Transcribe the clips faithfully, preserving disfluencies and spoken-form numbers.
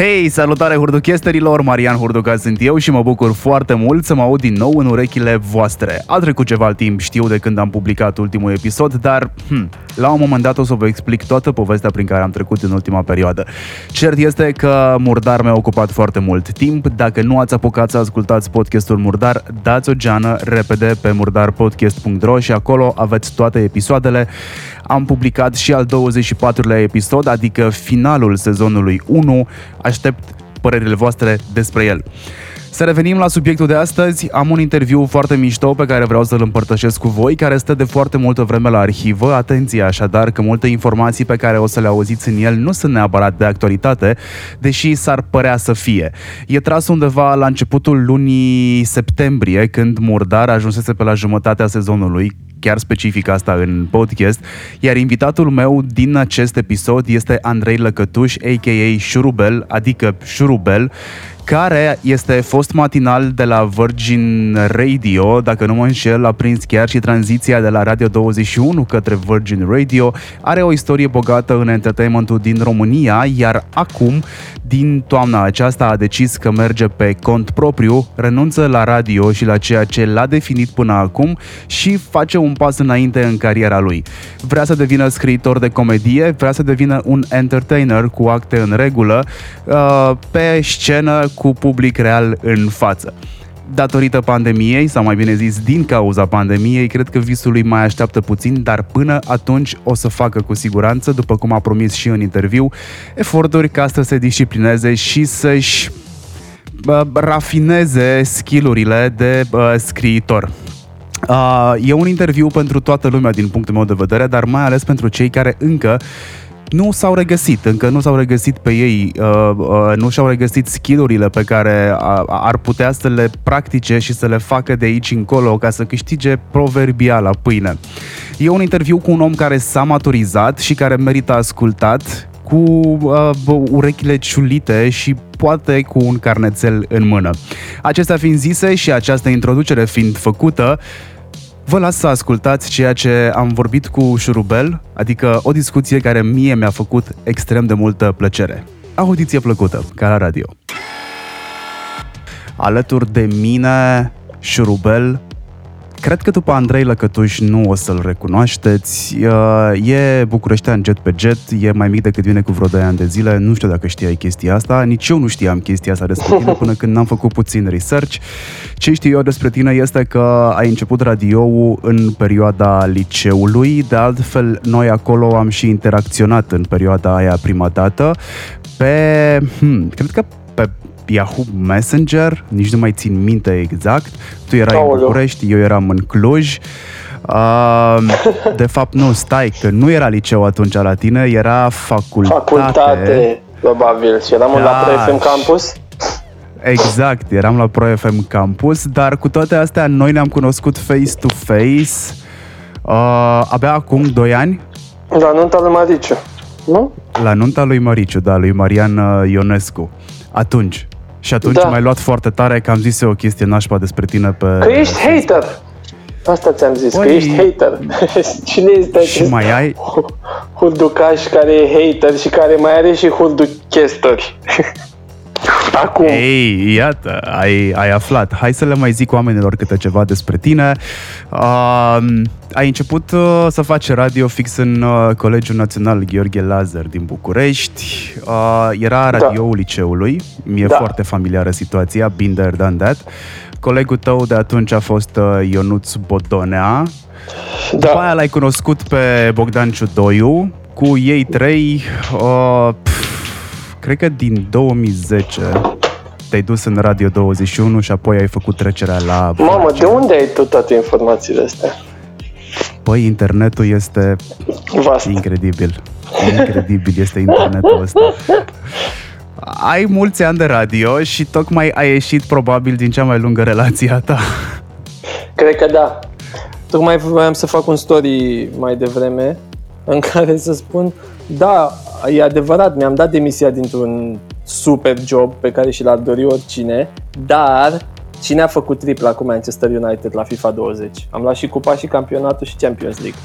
Hei, salutare hurduchesterilor, Marian Hurducaz sunt eu și mă bucur foarte mult să mă aud din nou în urechile voastre. A trecut ceva timp, știu, de când am publicat ultimul episod, dar hm, la un moment dat o să vă explic toată povestea prin care am trecut în ultima perioadă. Cert este că Murdar mi-a ocupat foarte mult timp. Dacă nu ați apucat să ascultați podcastul Murdar, dați o geană repede pe murdar podcast punct ro și acolo aveți toate episoadele. Am publicat și al douăzeci și patrulea episod, adică finalul sezonului unu. Aștept părerile voastre despre el. Să revenim la subiectul de astăzi. Am un interviu foarte mișto pe care vreau să-l împărtășesc cu voi, care stă de foarte multă vreme la arhivă. Atenție așadar că multe informații pe care o să le auziți în el nu sunt neapărat de actualitate, deși s-ar părea să fie. E tras undeva la începutul lunii septembrie, când Murdar ajunsese pe la jumătatea sezonului. Chiar specific asta în podcast. Iar invitatul meu din acest episod este Andrei Lăcătuș, a k a. Șurubel, adică Șurubel, care este fost matinal de la Virgin Radio, dacă nu mă înșel, a prins chiar și tranziția de la Radio douăzeci și unu către Virgin Radio, are o istorie bogată în entertainmentul din România, iar acum, din toamna aceasta, a decis că merge pe cont propriu, renunță la radio și la ceea ce l-a definit până acum și face un pas înainte în cariera lui. Vrea să devină scriitor de comedie, vrea să devină un entertainer cu acte în regulă, pe scenă, cu public real în față. Datorită pandemiei, sau mai bine zis din cauza pandemiei, cred că visul lui mai așteaptă puțin, dar până atunci o să facă cu siguranță, după cum a promis și în interviu, eforturi ca să se disciplineze și să-și uh, rafineze skillurile de uh, scriitor. Uh, e un interviu pentru toată lumea din punctul meu de vedere, dar mai ales pentru cei care încă nu s-au regăsit, încă nu s-au regăsit pe ei, nu și-au regăsit skill-urile pe care ar putea să le practice și să le facă de aici încolo ca să câștige proverbiala pâine. E un interviu cu un om care s-a maturizat și care merită ascultat, cu urechile ciulite și poate cu un carnețel în mână. Acestea fiind zise și această introducere fiind făcută, vă las să ascultați ceea ce am vorbit cu Șurubel, adică o discuție care mie mi-a făcut extrem de multă plăcere. Audiție plăcută, ca la radio. Alături de mine, Șurubel, cred că după Andrei Lăcătuș nu o să-l recunoașteți. E bucureștean jet pe jet, e mai mic decât mine cu vreo doi ani de zile, nu știu dacă știai chestia asta, nici eu nu știam chestia asta despre tine până când n-am făcut puțin research. Ce știu eu despre tine este că ai început radio-ul în perioada liceului, de altfel noi acolo am și interacționat în perioada aia prima dată pe, hmm, cred că pe Yahoo Messenger, nici nu mai țin minte exact. Tu erai Aoleu. în București, eu eram în Cluj. Uh, de fapt, nu, stai, că nu era liceu atunci la tine, era facultate. Facultate, probabil. Și eram da. la ProFM Campus. Exact, eram la ProFM Campus, dar cu toate astea noi ne-am cunoscut face-to-face uh, abia acum doi ani. La nunta lui Mariciu, nu? La nunta lui Mariciu, da, lui Marian Ionescu. Atunci. Și atunci da. m-ai luat foarte tare că am zis eu o chestie nașpa despre tine pe... Că ești hater! Asta ți-am zis, Băi... că ești hater. Cine este acest și mai ai... hurducaș care e hater și care mai are și hurduchestori? Acum. Ei, iată, ai, ai aflat. Hai să le mai zic oamenilor câte ceva despre tine. Uh, ai început uh, să faci radio fix în uh, Colegiul Național Gheorghe Lazar din București. Uh, era radio-ul da. liceului. Mi-e da. foarte familiară situația, been there, done that. Colegul tău de atunci a fost uh, Ionuț Bodonea. Da. După aia l-ai cunoscut pe Bogdan Ciudoiu. Cu ei trei... Uh, Cred că din două mii zece te-ai dus în Radio douăzeci și unu și apoi ai făcut trecerea la... Mamă, de unde ai tu toate informațiile astea? Păi, internetul este vast. Incredibil. Incredibil este internetul ăsta. Ai mulți ani de radio și tocmai ai ieșit probabil din cea mai lungă relație a ta. Cred că da. Tocmai voiam să fac un story mai devreme în care să spun, da, e adevărat, mi-am dat demisia dintr-un super job pe care și l-ar dori oricine, dar cine a făcut tripla cu Manchester United la FIFA douăzeci? Am luat și cupa și campionatul și Champions League.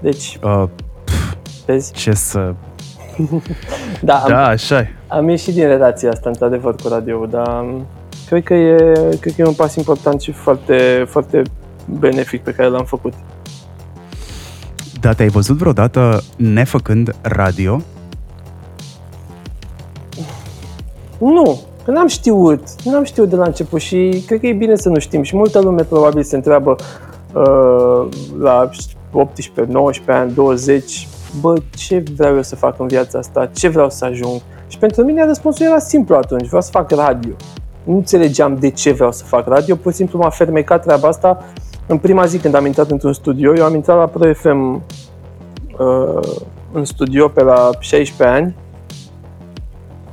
Deci, uh, pf, vezi? Ce să... Da, am, da, așa am ieșit din relația asta, într-adevăr, cu radio, dar cred că e, cred că e un pas important și foarte, foarte benefic pe care l-am făcut. Da, te-ai văzut vreodată nefăcând radio? Nu, că n-am știut, n-am știut de la început și cred că e bine să nu știm. Și multă lume probabil se întreabă uh, la optsprezece, nouăsprezece ani, douăzeci, bă, ce vreau eu să fac în viața asta, ce vreau să ajung? Și pentru mine răspunsul era simplu atunci, vreau să fac radio. Nu înțelegeam de ce vreau să fac radio, pur și simplu m-a fermecat treaba asta. În prima zi când am intrat într-un studio, eu am intrat la ProFM uh, în studio pe la șaisprezece ani.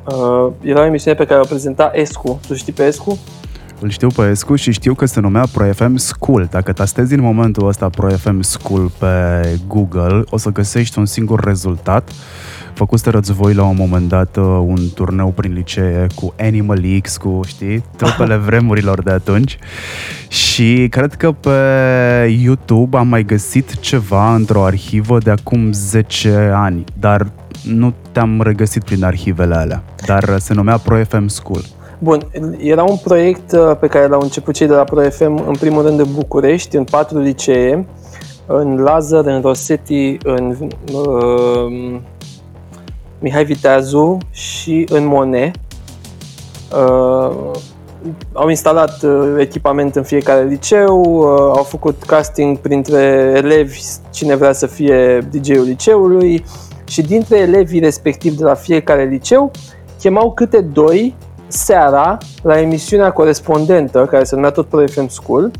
Uh, era o emisiune pe care o prezenta Escu. Tu știi pe Escu? Îl știu pe Escu și știu că se numea ProFM School. Dacă tastezi în momentul ăsta ProFM School pe Google, o să găsești un singur rezultat. Făcuste război la un moment dat un turneu prin licee cu Animal X, cu, știi, trupele vremurilor de atunci. Și cred că pe YouTube am mai găsit ceva într-o arhivă de acum zece ani, dar nu te-am regăsit prin arhivele alea. Dar se numea ProFM School. Bun, era un proiect pe care l-au început cei de la ProFM, în primul rând în București, în patru licee, în Lazar, în Rosetti, în uh, Mihai Viteazu și în Monet. Uh, au instalat echipament în fiecare liceu, uh, au făcut casting printre elevi, cine vrea să fie D J-ul liceului, și dintre elevii respectiv de la fiecare liceu chemau câte doi seara la emisiunea corespondentă, care se numea tot ProFM School,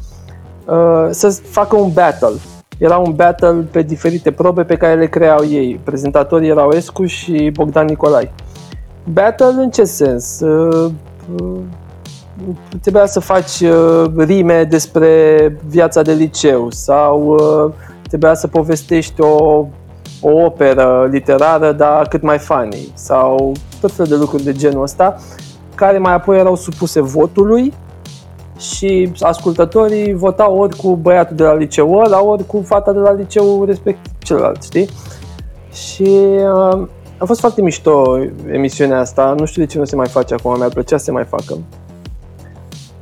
uh, să facă un battle. Era un battle pe diferite probe pe care le creau ei. Prezentatorii erau Escu și Bogdan Nicolai. Battle în ce sens? Uh, uh, trebuia să faci uh, rime despre viața de liceu sau uh, trebuia să povestești o o operă literară, dar cât mai funny, sau tot felul de lucruri de genul ăsta, care mai apoi erau supuse votului și ascultătorii votau ori cu băiatul de la liceu ăla, ori cu fata de la liceu respectiv celălalt, știi? Și uh, a fost foarte mișto emisiunea asta, nu știu de ce nu se mai face acum, mi-ar plăcea să se mai facă.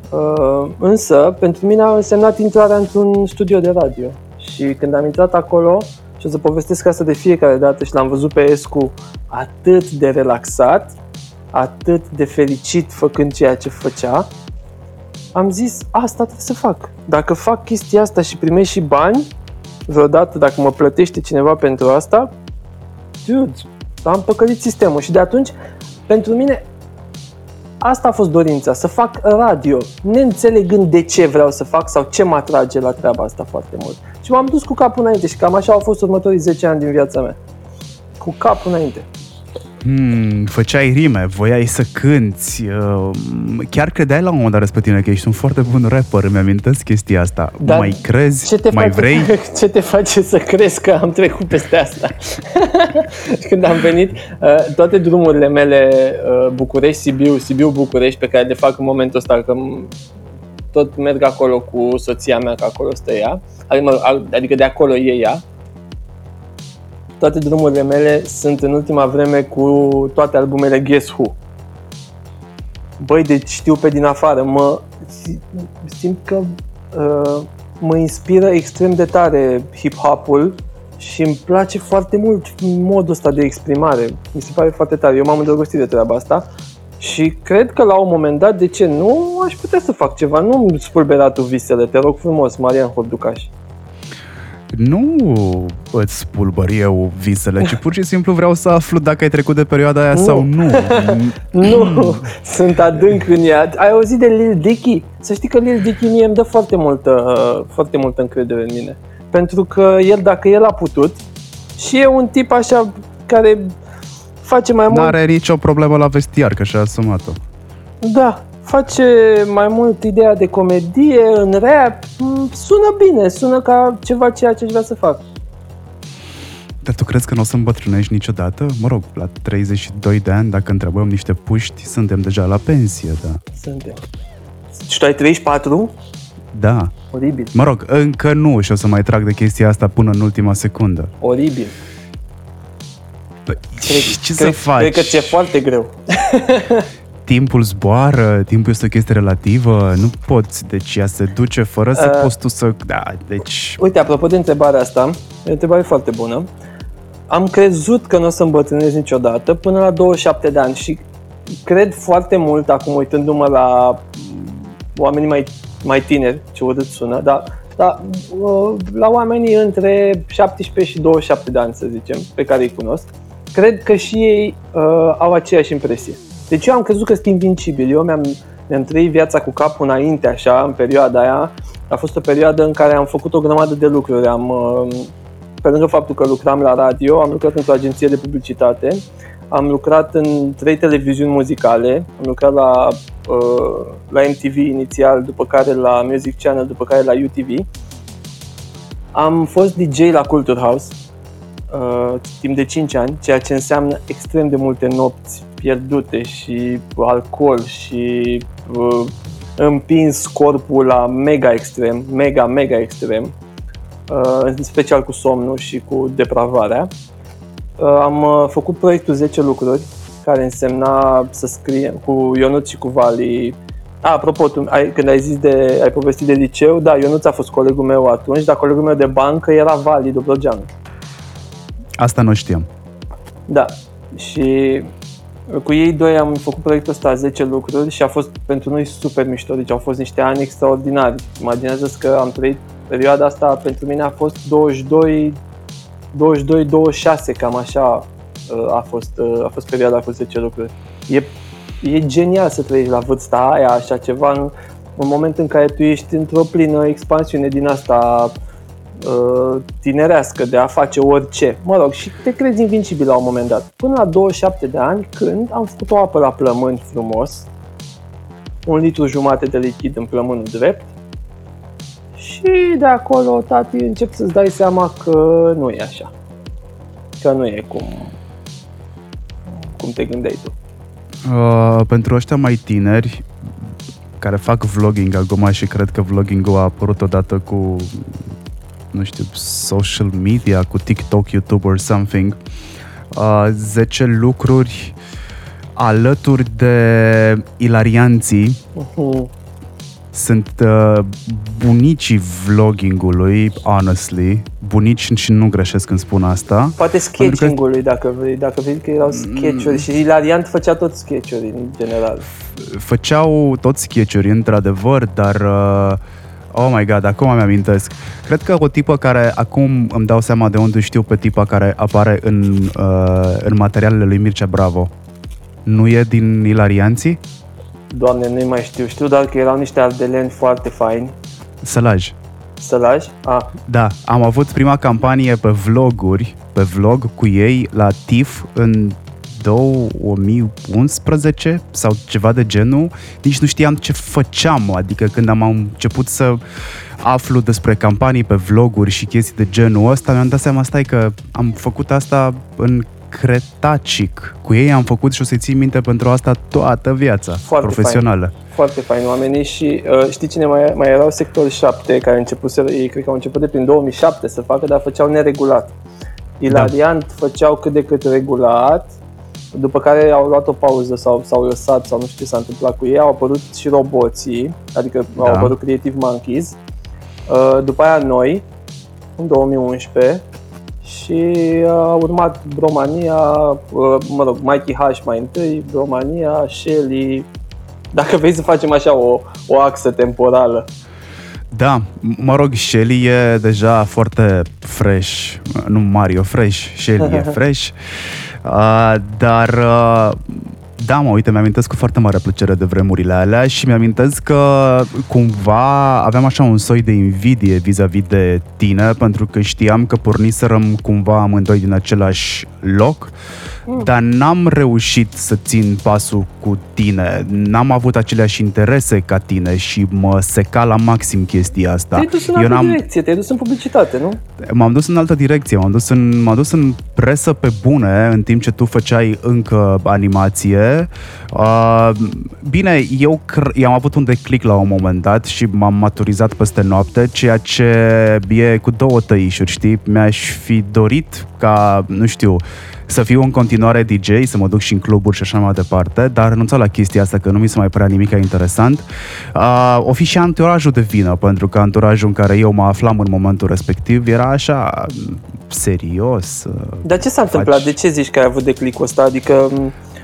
Uh, însă, pentru mine a însemnat intrarea într-un studio de radio și când am intrat acolo, și o să povestesc asta de fiecare dată, și l-am văzut pe Escu atât de relaxat, atât de fericit făcând ceea ce făcea, am zis, asta trebuie să fac. Dacă fac chestia asta și primești și bani, vreodată, dacă mă plătește cineva pentru asta, dude, am păcălit sistemul. Și de atunci, pentru mine, asta a fost dorința, să fac radio, neînțelegând de ce vreau să fac sau ce mă atrage la treaba asta foarte mult. Și m-am dus cu capul înainte și cam așa au fost următorii zece ani din viața mea. Cu capul înainte. Hmm, făceai rime, voiai să cânti. Chiar credeai la un moment dat despre tine că ești un foarte bun rapper, îmi amintesc chestia asta. Dar mai crezi? Ce te mai face, vrei? Ce te face să crezi că am trecut peste asta? Când am venit, toate drumurile mele București, Sibiu, Sibiu, București, pe care le fac în momentul ăsta, că tot merg acolo cu soția mea, că acolo stă ea, adică de acolo e ea. Toate drumurile mele sunt în ultima vreme cu toate albumele Guess Who. Băi, deci știu pe din afară, mă simt că uh, mă inspiră extrem de tare hip-hop-ul și îmi place foarte mult modul ăsta de exprimare. Mi se pare foarte tare, eu m-am îndrăgostit de treaba asta și cred că la un moment dat, de ce nu, aș putea să fac ceva. Nu-mi spulbera tu visele, te rog frumos, Marian Hurducaz. Nu îți spulbăr eu visele, ci pur și simplu vreau să aflu dacă ai trecut de perioada aia nu. sau nu. Nu, sunt adânc în ea. Ai auzit de Lil Dicky? Să știi că Lil Dicky mie îmi dă foarte multă, foarte multă încredere în mine. Pentru că el, dacă el a putut, și e un tip așa care face mai mult... N-are nicio problemă la vestiar, că și-a asumat-o. Da. Face mai mult ideea de comedie, în rap, sună bine, sună ca ceva ceea ce vreau să fac. Dar tu crezi că nu o să îmbătrânești niciodată? Mă rog, la treizeci și doi de ani, dacă întrebăm niște puști, suntem deja la pensie, da. Suntem. Și tu ai treizeci și patru? Da. Oribil. Mă rog, încă nu și o să mai trag de chestia asta până în ultima secundă. Oribil. Cred, ce cred, să faci? Cred că ți-e foarte greu. Timpul zboară, timpul este o chestie relativă, nu poți, deci ea se duce fără să uh, poți tu să... Da, deci... Uite, apropo de întrebarea asta, e o întrebare foarte bună. Am crezut că nu o să îmbătrânesc niciodată până la douăzeci și șapte de ani și cred foarte mult, acum uitându-mă la oamenii mai, mai tineri, ce urât sună, dar, dar la oamenii între șaptesprezece și douăzeci și șapte de ani, să zicem, pe care îi cunosc, cred că și ei uh, au aceeași impresie. Deci eu am crezut că sunt invincibil, eu mi-am, mi-am trăit viața cu capul înainte, așa, în perioada aia. A fost o perioadă în care am făcut o grămadă de lucruri. Am, pe lângă faptul că lucram la radio, am lucrat într-o agenție de publicitate, am lucrat în trei televiziuni muzicale, am lucrat la, la M T V inițial, după care la Music Channel, după care la U T V. Am fost D J la Culture House timp de cinci ani, ceea ce înseamnă extrem de multe nopți pierdute și alcool și uh, împins corpul la mega extrem, mega, mega extrem, uh, în special cu somnul și cu depravarea. Uh, am uh, făcut proiectul zece lucruri, care însemna să scriem cu Ionuț și cu Vali. Ah, apropo, tu, ai, când ai zis de, ai povestit de liceu, da, Ionuț a fost colegul meu atunci, dar colegul meu de bancă era Vali Dobrogean. Asta nu știam. Da, și... Cu ei doi am făcut proiectul ăsta zece lucruri și a fost pentru noi super mișto, deci au fost niște ani extraordinari. Imaginează-ți că am trăit perioada asta, pentru mine a fost douăzeci și doi, douăzeci și doi douăzeci și șase, cam așa a fost, a fost perioada cu zece lucruri. E, e genial să trăiești la vârsta aia, așa ceva, în, în momentul în care tu ești într-o plină expansiune din asta tinerească, de a face orice. Mă rog, și te crezi invincibil la un moment dat. Până la douăzeci și șapte de ani, când am făcut o apă la plămâni frumos, un litru jumate de lichid în plămânul drept, și de acolo, tati, încep să-ți dai seama că nu e așa. Că nu e cum, cum te gândeai tu. Uh, pentru ăștia mai tineri, care fac vlogging acum și cred că vlogging-ul a apărut odată cu... nu știu, social media, cu TikTok, YouTube or something, uh, zece lucruri alături de Ilarianții. Uh-huh. Sunt uh, bunicii vloggingului, honestly, bunici și nu greșesc când spun asta. Poate sketching-ului, că... dacă vrei, dacă vrei că erau sketch-uri și Ilariant făcea tot sketch-uri în general. Făceau tot sketch-uri, într-adevăr, dar... Uh, oh my god, acum îmi amintesc. Cred că o tipă care, acum îmi dau seama de unde știu pe tipa care apare în, uh, în materialele lui Mircea Bravo. Nu e din Ilarianții? Doamne, nu mai știu. Știu doar că erau niște ardeleni foarte faini. Sălaj. Sălaj? Ah. Da, am avut prima campanie pe vloguri, pe vlog cu ei la T I F în două mii unsprezece sau ceva de genul, nici nu știam ce făceam, adică când am început să aflu despre campanii pe vloguri și chestii de genul ăsta, mi-am dat seama, stai că am făcut asta în Cretacic, cu ei am făcut și o să-i țin minte pentru asta toată viața foarte profesională. Fain. Foarte fain oamenii și uh, știi cine mai, mai erau? Sector șapte, care începuseră, ei cred că au început de prin două mii șapte să facă, dar făceau neregulat. Ilariant da. Făceau cât de cât regulat, după care au luat o pauză sau s-au lăsat sau nu știu ce s-a întâmplat cu ei, au apărut și roboții, adică da. Au apărut Creative Monkeys, după aia noi, în două mii unsprezece, și a urmat Bromania, mă rog, Mikey H mai întâi, Bromania, Shelly, dacă vrei să facem așa o, o axă temporală. Da, mă rog, Shelly e deja foarte fresh, nu Mario fresh, Shelly e fresh. Uh, dar, uh, da mă, uite, mi-amintesc cu foarte mare plăcere de vremurile alea și mi-amintesc că cumva aveam așa un soi de invidie vis-a-vis de tine, pentru că știam că porniserăm cumva amândoi din același loc, mm. dar n-am reușit să țin pasul cu tine, n-am avut aceleași interese ca tine și mă seca la maxim chestia asta. Te-ai dus în altă n-am... direcție, te-ai dus în publicitate, nu? M-am dus în altă direcție, m-am dus în, m-am dus în presă pe bune, în timp ce tu făceai încă animație. Uh, bine, eu cr- am avut un declic la un moment dat și m-am maturizat peste noapte, ceea ce e cu două tăișuri, știi? Mi-aș fi dorit ca, nu știu, să fiu în continuare D J, să mă duc și în cluburi și așa mai departe, dar renunțat la chestia asta că nu mi se mai părea nimic interesant. Uh, o fi și anturajul de vină, pentru că anturajul în care eu mă aflam în momentul respectiv era așa serios. Dar ce s-a faci... întâmplat? De ce zici că ai avut declicul ăsta? Adică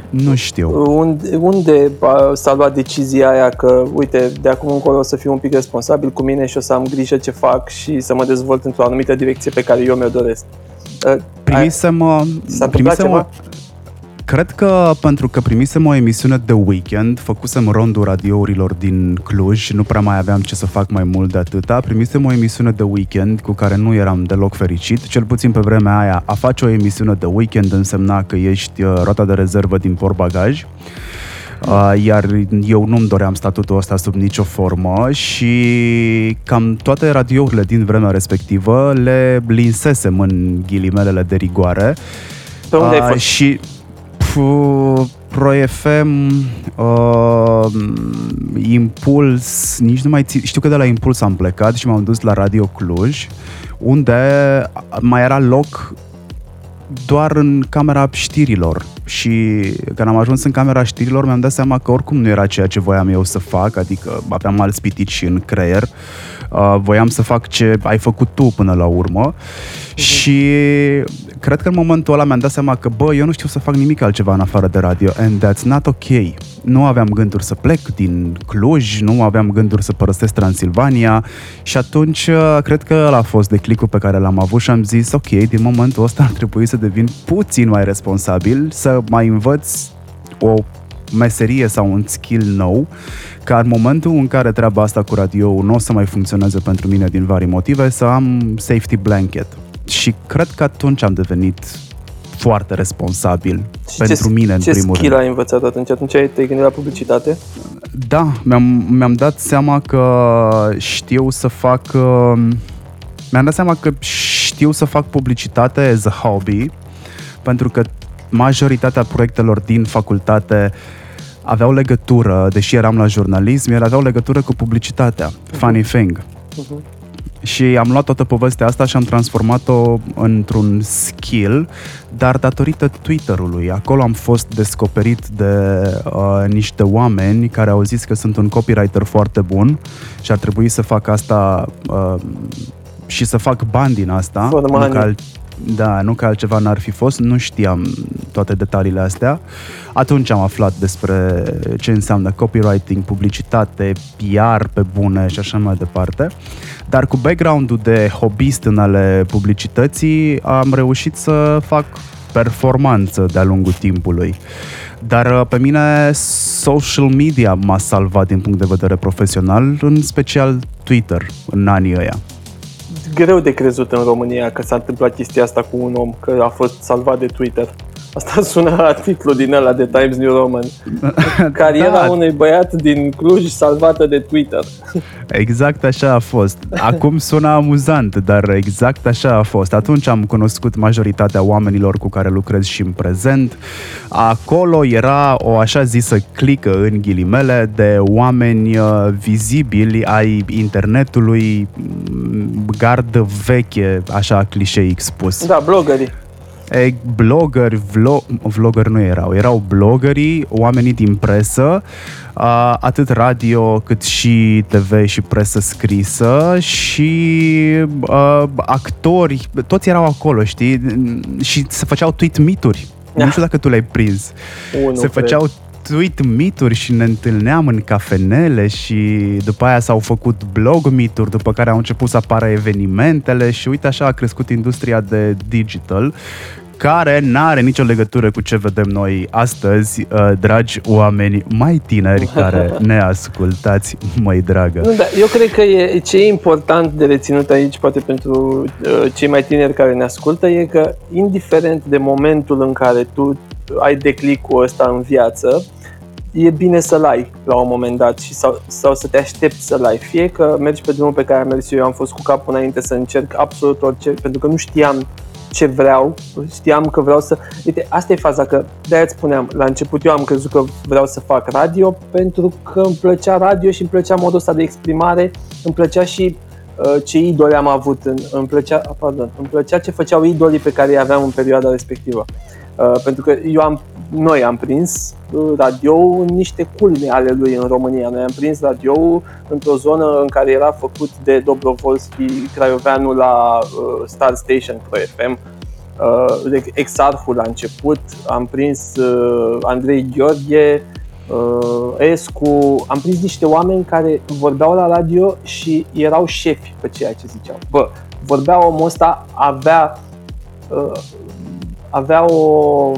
nu știu. Unde, unde s-a luat decizia aia că, uite, de acum încolo o să fiu un pic responsabil cu mine și o să am grijă ce fac și să mă dezvolt într-o anumită direcție pe care eu mi-o doresc? Primisem, aia, s-a primisem o, cred că pentru că primisem o emisiune de weekend, făcusem rondul radiourilor din Cluj și nu prea mai aveam ce să fac mai mult de atâta. Primisem o emisiune de weekend cu care nu eram deloc fericit, cel puțin pe vremea aia. A face o emisiune de weekend însemna că ești roata de rezervă din portbagaj. Iar eu nu-mi doream statutul ăsta sub nicio formă și cam toate radiourile din vremea respectivă le linsesem în ghilimelele de rigoare. Pe unde ai fost? Și ProFM, uh, Impuls, nici nu mai țin, știu că de la Impuls am plecat și m-am dus la Radio Cluj, unde mai era loc doar în camera știrilor. Și când am ajuns în camera știrilor mi-am dat seama că oricum nu era ceea ce voiam eu să fac, adică aveam alți pitici în creier, uh, voiam să fac ce ai făcut tu până la urmă. Uh-huh. Și cred că în momentul ăla mi-am dat seama că, bă, eu nu știu să fac nimic altceva în afară de radio, and that's not ok. Nu aveam gânduri să plec din Cluj, nu aveam gânduri să părăsesc Transilvania și atunci cred că ăla a fost declicul pe care l-am avut și am zis, ok, din momentul ăsta ar trebui să devin puțin mai responsabil, să mai învăț o meserie sau un skill nou, ca în momentul în care treaba asta cu radio nu o să mai funcționeze pentru mine din vari motive, să am safety blanket. Și cred că atunci am devenit foarte responsabil și pentru ce, mine, în primul rând. Ce skill ai învățat atunci? Atunci ai te gândit la publicitate? Da, mi-am, mi-am dat seama că știu să fac... Mi-am dat seama că știu să fac publicitate as a hobby, pentru că majoritatea proiectelor din facultate aveau legătură, deși eram la jurnalism, ele aveau legătură cu publicitatea. Uh-huh. Funny thing. Uh-huh. Și am luat toată povestea asta și am transformat-o într-un skill, dar datorită Twitter-ului. Acolo am fost descoperit de uh, niște oameni care au zis că sunt un copywriter foarte bun și ar trebui să fac asta uh, și să fac bani din asta. Da, nu că altceva n-ar fi fost, nu știam toate detaliile astea. Atunci am aflat despre ce înseamnă copywriting, publicitate, P R pe bune și așa mai departe. Dar cu background-ul de hobbyist în ale publicității am reușit să fac performanță de-a lungul timpului. Dar pe mine social media m-a salvat din punct de vedere profesional, în special Twitter în anii ăia. Greu de crezut în România că s-a întâmplat chestia asta cu un om, că a fost salvat de Twitter. Asta sună la titlu din ăla de Times New Roman. Cariera da. Unui băiat din Cluj salvată de Twitter. Exact așa a fost. Acum sună amuzant, dar exact așa a fost. Atunci am cunoscut majoritatea oamenilor cu care lucrez și în prezent. Acolo era o așa zisă clică în ghilimele de oameni vizibili ai internetului, gardă veche, așa clișeic spus. Da, bloggerii. E, bloggeri, vlog, vloggeri nu erau, erau bloggerii, oamenii din presă, atât radio cât și T V și presă scrisă și uh, actori, toți erau acolo, știi? Și se făceau tweet-meet-uri, da. Nu știu dacă tu le-ai prins, o, se făceau tweet meet-uri și ne întâlneam în cafenele și după aia s-au făcut blog meet-uri, după care au început să apară evenimentele și uite așa a crescut industria de digital, care n-are nicio legătură cu ce vedem noi astăzi, dragi oameni mai tineri care ne ascultați, măi dragă. Nu, da, eu cred că e, ce e important de reținut aici, poate pentru cei mai tineri care ne ascultă, e că indiferent de momentul în care tu ai declicul ăsta în viață, e bine să-l ai la un moment dat și sau, sau să te aștepți să-l ai. Fie că mergi pe drumul pe care am mers eu, eu am fost cu capul înainte să încerc absolut orice, pentru că nu știam ce vreau, știam că vreau să... Uite, asta e faza, că de-aia îți spuneam, la început eu am crezut că vreau să fac radio, pentru că îmi plăcea radio și îmi plăcea modul ăsta de exprimare, îmi plăcea și ce idoli am avut, în, îmi, plăcea, pardon, îmi plăcea ce făceau idolii pe care îi aveam în perioada respectivă. Pentru că eu am, noi am prins radio-ul în niște culme ale lui în România. Noi am prins radio-ul într-o zonă în care era făcut de Dobrovolski Craioveanu la Star Station ProFM, Exarhul la început, am prins Andrei Gheorghe, Escu, am prins niște oameni care vorbeau la radio și erau șefi pe ceea ce ziceau. Bă, vorbea omul ăsta, avea... avea o,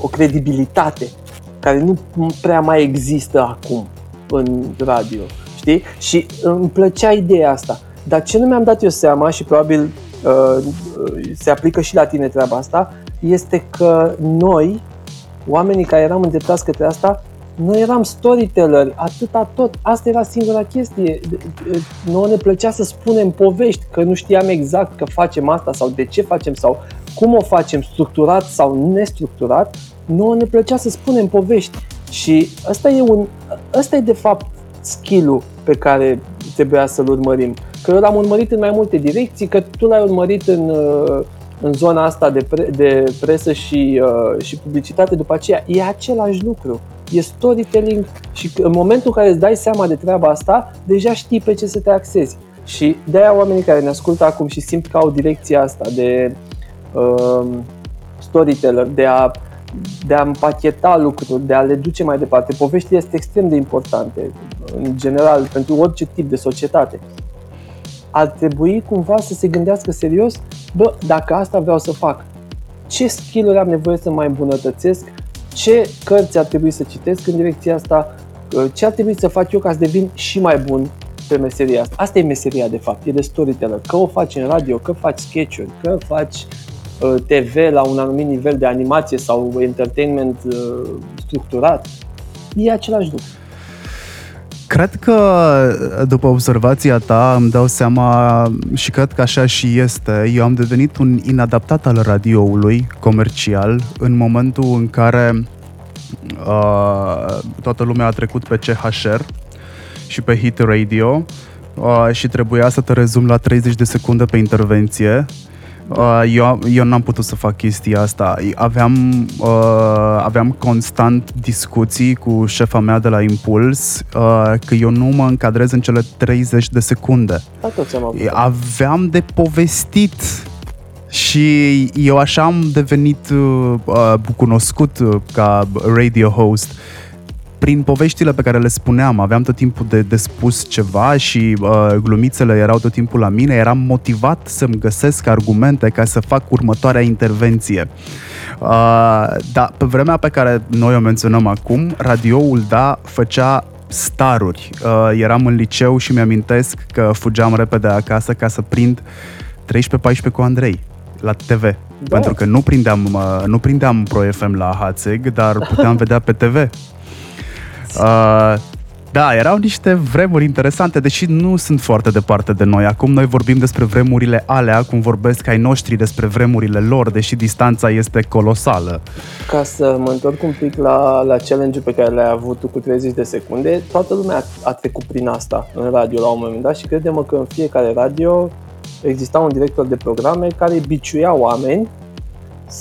o credibilitate care nu prea mai există acum în radio, știi? Și îmi plăcea ideea asta. Dar ce nu mi-am dat eu seama, și probabil uh, se aplică și la tine treaba asta, este că noi, oamenii care eram îndreptați către asta, noi eram storytelleri, atâta tot. Asta era singura chestie. Noi ne plăcea să spunem povești, că nu știam exact că facem asta sau de ce facem sau cum o facem, structurat sau nestructurat. Noi ne plăcea să spunem povești și asta e, un, asta e de fapt skill-ul pe care trebuia să-l urmărim. Că eu l-am urmărit în mai multe direcții, că tu l-ai urmărit în... în zona asta de, pre- de presă și, uh, și publicitate, după aceea e același lucru, e storytelling și în momentul în care îți dai seama de treaba asta, deja știi pe ce să te axezi. Și de-aia oamenii care ne ascultă acum și simt că au direcția asta de uh, storyteller, de a, de a împacheta lucruri, de a le duce mai departe. Poveștile este extrem de importante, în general, pentru orice tip de societate. Ar trebui cumva să se gândească serios, bă, dacă asta vreau să fac, ce skill-uri am nevoie să mai îmbunătățesc, ce cărți ar trebui să citesc în direcția asta, ce ar trebui să fac eu ca să devin și mai bun pe meseria asta. Asta e meseria de fapt, e de storyteller, că o faci în radio, că faci sketch-uri, că faci T V la un anumit nivel de animație sau entertainment structurat, e același lucru. Cred că, după observația ta, îmi dau seama și cred că așa și este. Eu am devenit un inadaptat al radioului comercial în momentul în care uh, toată lumea a trecut pe C H R și pe Hit Radio uh, și trebuia să te rezum la treizeci de secunde pe intervenție. Eu, eu n-am putut să fac chestia asta. Aveam, uh, aveam constant discuții cu șefa mea de la Impuls uh, că eu nu mă încadrez în cele treizeci de secunde. Aveam de povestit și eu așa am devenit uh, cunoscut ca radio host. Prin poveștile pe care le spuneam, aveam tot timpul de, de spus ceva și uh, glumițele erau tot timpul la mine, eram motivat să-mi găsesc argumente ca să fac următoarea intervenție. Uh, dar pe vremea pe care noi o menționăm acum, radioul, da, făcea staruri. Uh, eram în liceu și mi-amintesc că fugeam repede acasă ca să prind treisprezece paisprezece cu Andrei la T V. Da. Pentru că nu prindeam, nu prindeam Pro F M la Hațeg, dar puteam vedea pe T V. Uh, da, erau niște vremuri interesante, deși nu sunt foarte departe de noi. Acum noi vorbim despre vremurile alea, cum vorbesc ai noștri despre vremurile lor, deși distanța este colosală. Ca să mă întorc un pic la, la challenge-ul pe care l-ai avut tu cu treizeci de secunde, toată lumea a, a trecut prin asta în radio la un moment dat și crede-mă că în fiecare radio exista un director de programe care biciuia oameni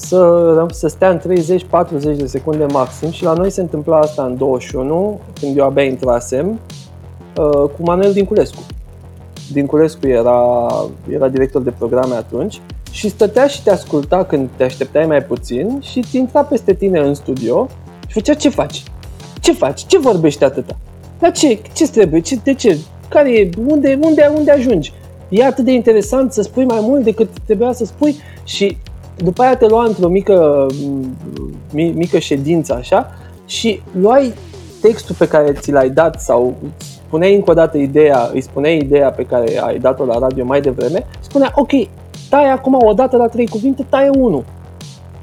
Să, să stea în treizeci-patruzeci de secunde maxim și la noi se întâmpla asta în douăzeci și unu, când eu abia intrasem, cu Manuel Dinculescu. Dinculescu era, era director de programe atunci și stătea și te asculta când te așteptai mai puțin și ți intra peste tine în studio și făcea ce faci? Ce faci? Ce vorbești atâta? Dar ce? Ce-ți trebuie? Ce, de ce? Care e? Unde, unde, unde ajungi? E atât de interesant să spui mai mult decât trebuia să spui și după aia te lua într-o mică, mică ședință așa și luai textul pe care ți l-ai dat sau spuneai încă o dată ideea, îi spuneai ideea pe care ai dat-o la radio mai devreme, spunea ok, tai acum o dată la trei cuvinte, taie unul,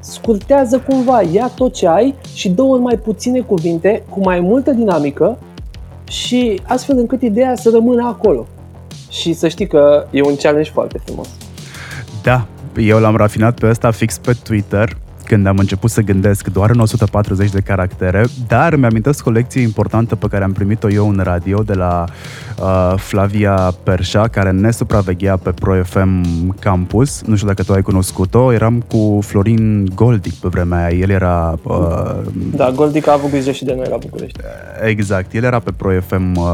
scurtează cumva, ia tot ce ai și dă mai puține cuvinte cu mai multă dinamică și astfel încât ideea să rămână acolo. Și să știi că e un challenge foarte frumos. Da. Eu l-am rafinat pe ăsta fix pe Twitter, când am început să gândesc doar în o sută patruzeci de caractere, dar mi-amintesc o lecție importantă pe care am primit-o eu în radio de la uh, Flavia Perșa, care ne supraveghea pe ProFM Campus. Nu știu dacă tu ai cunoscut-o, eram cu Florin Goldic pe vremea aia, el era... Uh, da, Goldic a avut grijă și de noi la București. Exact, el era pe ProFM uh,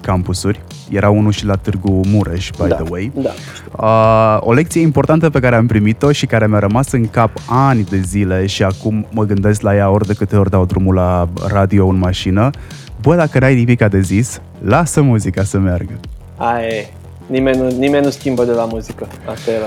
Campusuri, era unul și la Târgu Mureș, by da, the way. Da. Uh, o lecție importantă pe care am primit-o și care mi-a rămas în cap ani de zile și acum mă gândesc la ea ori de câte ori dau drumul la radio în mașină: bă, dacă n-ai nimica de zis, lasă muzica să meargă. Aia e, nimeni nu, nimeni nu schimbă de la muzică, asta era.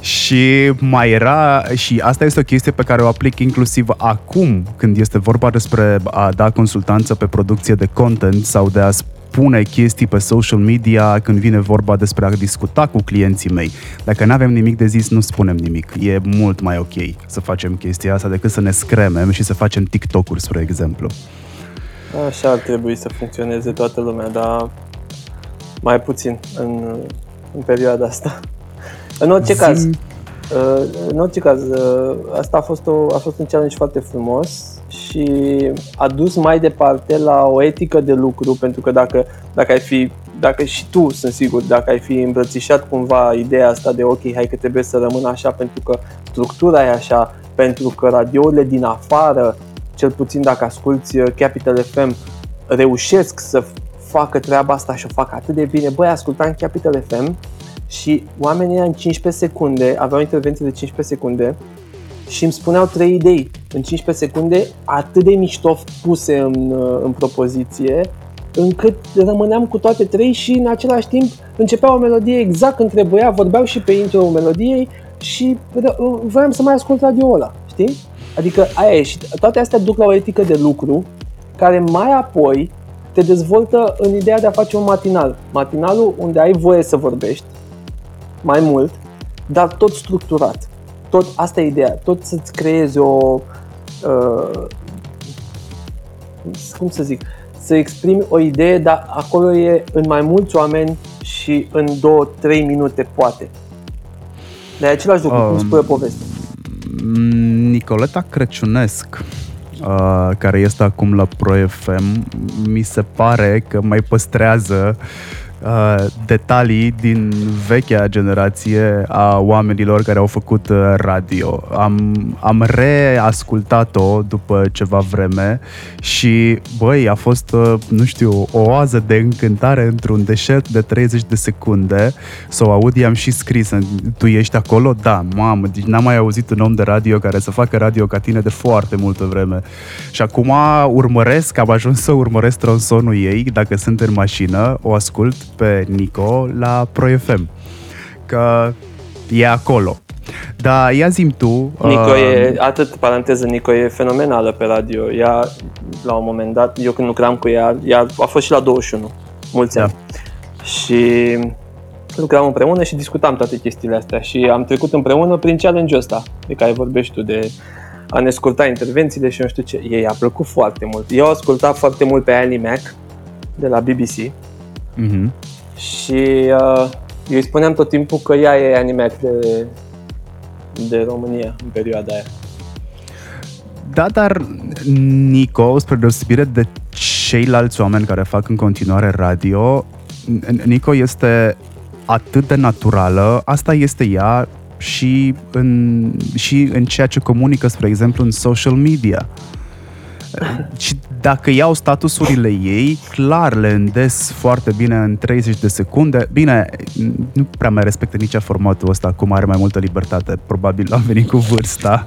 Și mai era, și asta este o chestie pe care o aplic inclusiv acum, când este vorba despre a da consultanță pe producție de content sau de a pune chestii pe social media, când vine vorba despre a discuta cu clienții mei. Dacă nu avem nimic de zis, nu spunem nimic. E mult mai ok să facem chestia asta decât să ne scremem și să facem TikTok-uri, spre exemplu. Așa ar trebui să funcționeze toată lumea, dar mai puțin în, în perioada asta. În orice caz, în orice caz, asta a fost, o, a fost un challenge foarte frumos și a dus mai departe la o etică de lucru, pentru că dacă, dacă ai fi, dacă și tu, sunt sigur, dacă ai fi îmbrățișat cumva ideea asta de ok, hai că trebuie să rămân așa pentru că structura e așa, pentru că radiourile din afară, cel puțin dacă asculti Capital F M, reușesc să facă treaba asta și o fac atât de bine. Băi, ascultam Capital F M și oamenii în cincisprezece secunde, aveau intervenții de cincisprezece secunde și îmi spuneau trei idei în cincisprezece secunde atât de mișto puse în, în propoziție, încât rămâneam cu toate trei și în același timp începea o melodie exact când trebuia, vorbeau și pe intro-ul melodiei și vreau să mai ascult radio ăla, știi? Adică aia e, și toate astea duc la o etică de lucru care mai apoi te dezvoltă în ideea de a face un matinal. Matinalul unde ai voie să vorbești mai mult, dar tot structurat. Tot asta e ideea, tot să-ți creezi o... Uh, cum să zic? Să exprimi o idee, dar acolo e în mai mulți oameni și în două trei minute, poate. Dar e același lucru, um, cum spune povestea. Nicoleta Crăciunesc, uh, care este acum la ProFM, mi se pare că mai păstrează detalii din vechea generație a oamenilor care au făcut radio. Am, am reascultat-o după ceva vreme și, băi, a fost, nu știu, o oază de încântare într-un deșert de treizeci de secunde. Să o aud, i-am și scris: tu ești acolo? Da, mamă, deci n-am mai auzit un om de radio care să facă radio ca tine de foarte multă vreme. Și acum urmăresc, am ajuns să urmăresc tronsonul ei, dacă sunt în mașină, o ascult pe Nico la ProFM, că e acolo. Dar ia zi-mi tu... Nico uh... e, atât, paranteză, Nico e fenomenală pe radio. Ea, la un moment dat, eu când lucram cu ea, ea a fost și la douăzeci și unu, mulți ani. Da. Și lucram împreună și discutam toate chestiile astea și am trecut împreună prin challenge-ul ăsta de care vorbești tu, de a ne asculta intervențiile și nu știu ce. Ei a plăcut foarte mult. Eu ascultam foarte mult pe Annie Mac de la B B C. Mm-hmm. Și uh, eu îi spuneam tot timpul că ea e animat de, de România în perioada aia. Da, dar Nico, spre deosebire de ceilalți oameni care fac în continuare radio, Nico este atât de naturală, asta este ea și în, și în ceea ce comunică, spre exemplu, în social media. Și dacă iau statusurile ei, clar le îndes foarte bine în treizeci de secunde. Bine, nu prea mai respectă nici formatul ăsta, acum are mai multă libertate. Probabil am venit cu vârsta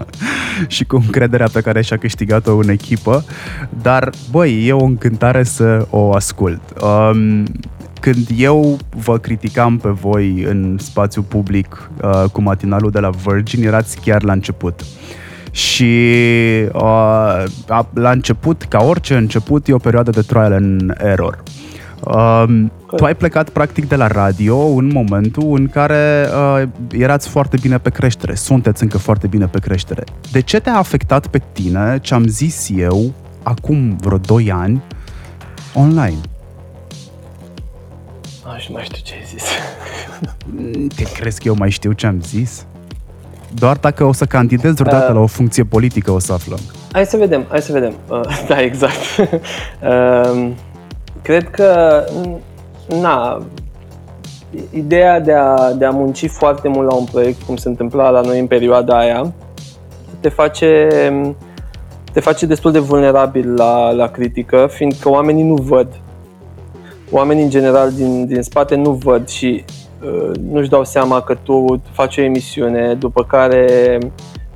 și cu încrederea pe care și-a câștigat-o în echipă. Dar, băi, e o încântare să o ascult. Um, Când eu vă criticam pe voi în spațiu public uh, cu matinalul de la Virgin, erați chiar la început. Și uh, la început, ca orice început, e o perioadă de trial and error. Uh, tu ai plecat practic de la radio în momentul în care uh, erați foarte bine pe creștere, sunteți încă foarte bine pe creștere. De ce te-a afectat pe tine ce am zis eu acum vreo doi ani online? Aș mai știu ce ai zis. Te crezi că eu mai știu ce am zis? Doar dacă o să candidezi vreodată uh, la o funcție politică o să aflăm. Hai să vedem, hai să vedem. Uh, da, exact. Uh, cred că, na, ideea de a, de a munci foarte mult la un proiect, cum se întâmpla la noi în perioada aia, te face, te face destul de vulnerabil la, la critică, fiindcă oamenii nu văd. Oamenii, în general, din, din spate nu văd și uh, nu-și dau seama că tu faci o emisiune, după care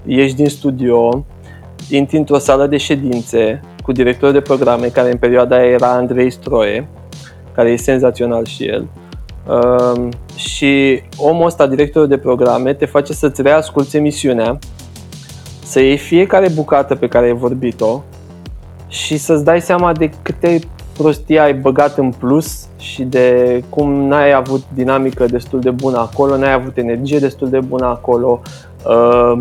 ieși din studio, intri într-o sală de ședințe cu directorul de programe, care în perioada aia era Andrei Stroie, care e senzațional și el. Uh, și omul ăsta, directorul de programe, te face să-ți reasculți emisiunea, să iei fiecare bucată pe care ai vorbit-o și să-ți dai seama de câte prostii ai băgat în plus și de cum n-ai avut dinamică destul de bună acolo, n-ai avut energie destul de bună acolo, uh,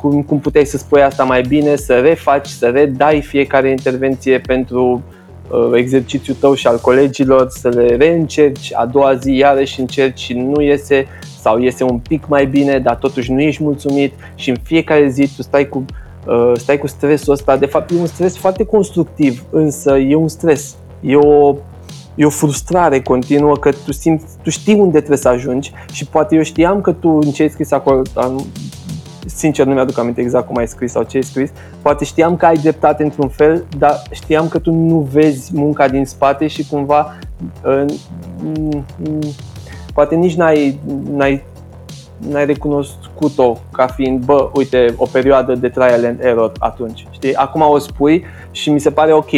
cum, cum puteai să spui asta mai bine, să refaci, să redai fiecare intervenție pentru uh, exercițiul tău și al colegilor, să le reîncerci, a doua zi iarăși încerci și nu iese sau iese un pic mai bine, dar totuși nu ești mulțumit și în fiecare zi tu stai cu, uh, stai cu stresul ăsta. De fapt e un stres foarte constructiv, însă e un stres. E o, e o frustrare continuă că tu simți, tu știi unde trebuie să ajungi și poate eu știam că tu în ce ai scris acolo, am, sincer nu mi-aduc aminte exact cum ai scris sau ce ai scris, poate știam că ai dreptate într-un fel, dar știam că tu nu vezi munca din spate și cumva uh, uh, uh, poate nici n-ai, n-ai, n-ai recunoscut-o ca fiind, bă, uite, o perioadă de trial and error atunci, știi? Acum o spui și mi se pare ok,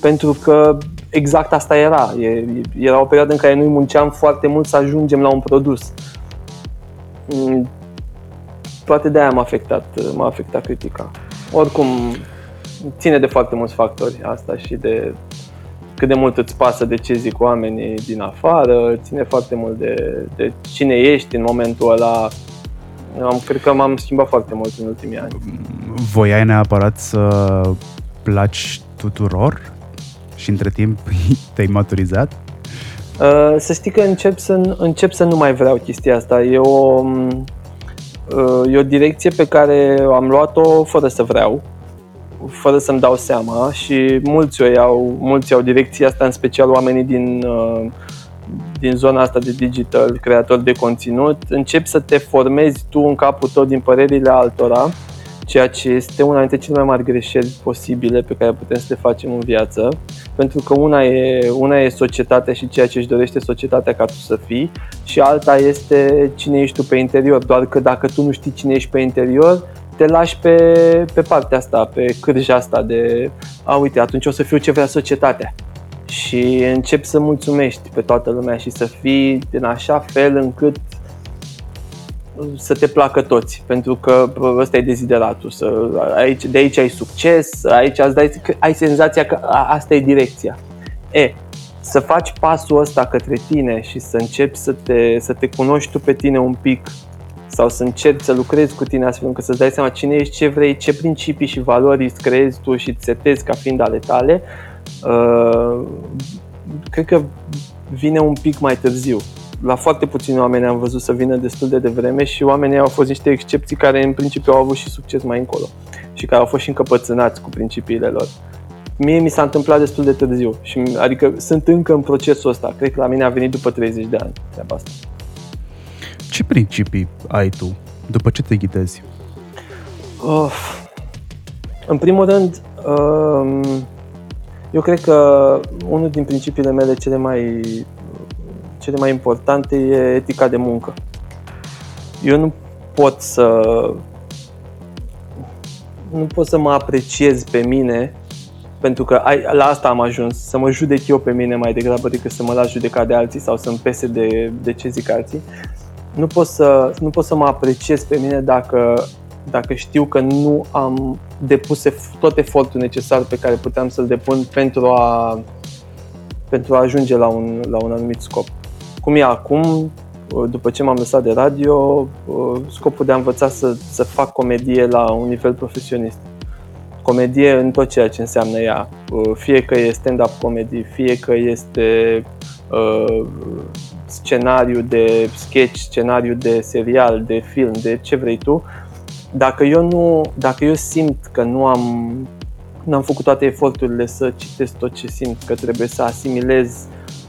pentru că exact asta era. Era o perioadă în care noi munceam foarte mult să ajungem la un produs. Toate de aia m-a afectat, m-a afectat critica. Oricum, ține de foarte mulți factori asta și de cât de mult îți pasă de ce zic oamenii din afară, ține foarte mult de, de cine ești în momentul ăla. Am, cred că m-am schimbat foarte mult în ultimii ani. Voiai neapărat să placi tuturor? Și între timp te-ai maturizat? Să știi că încep să, încep să nu mai vreau chestia asta. E o, e o direcție pe care am luat-o fără să vreau, fără să-mi dau seama și mulți o iau, mulți au direcția asta, în special oamenii din, din zona asta de digital, creatori de conținut. Începi să te formezi tu în capul tău din părerile altora, ceea ce este una dintre cele mai mari greșeli posibile pe care putem să le facem în viață, pentru că una e, una e societatea și ceea ce își dorește societatea ca tu să fii și alta este cine ești tu pe interior, doar că dacă tu nu știi cine ești pe interior, te lași pe, pe partea asta, pe cârja asta de a, uite, atunci o să fiu ce vrea societatea și începi să mulțumești pe toată lumea și să fii din așa fel încât să te placă toți, pentru că ăsta e dezideratul, să, aici, de aici ai succes, aici dai, ai senzația că asta e direcția. E, să faci pasul ăsta către tine și să începi să te, să te cunoști tu pe tine un pic sau să încerci să lucrezi cu tine astfel încât să-ți dai seama cine ești, ce vrei, ce principii și valori îți creezi tu și îți setezi ca fiind ale tale, uh, cred că vine un pic mai târziu. La foarte puțini oameni am văzut să vină destul de devreme și oamenii au fost niște excepții care în principiu au avut și succes mai încolo și care au fost și încăpățânați cu principiile lor. Mie mi s-a întâmplat destul de târziu și adică sunt încă în procesul ăsta. Cred că la mine a venit după treizeci de ani treaba asta. Ce principii ai tu? După ce te ghidezi? Uh, în primul rând, uh, eu cred că unul din principiile mele cele mai cele mai importante e etica de muncă. Eu nu pot să nu pot să mă apreciez pe mine, pentru că la asta am ajuns, să mă judec eu pe mine mai degrabă decât să mă las judecat de alții sau să-mi pese de, de ce zic alții. Nu pot să, nu pot să mă apreciez pe mine dacă, dacă știu că nu am depus tot efortul necesar pe care puteam să-l depun pentru a, pentru a ajunge la un, la un anumit scop. Cum e acum, după ce m-am lăsat de radio, scopul de a învăța să, să fac comedie la un nivel profesionist. Comedie în tot ceea ce înseamnă ea. Fie că e stand-up comedy, fie că este uh, scenariu de sketch, scenariu de serial, de film, de ce vrei tu, dacă eu, nu, dacă eu simt că nu am, n-am făcut toate eforturile să citesc tot ce simt că trebuie, să asimilez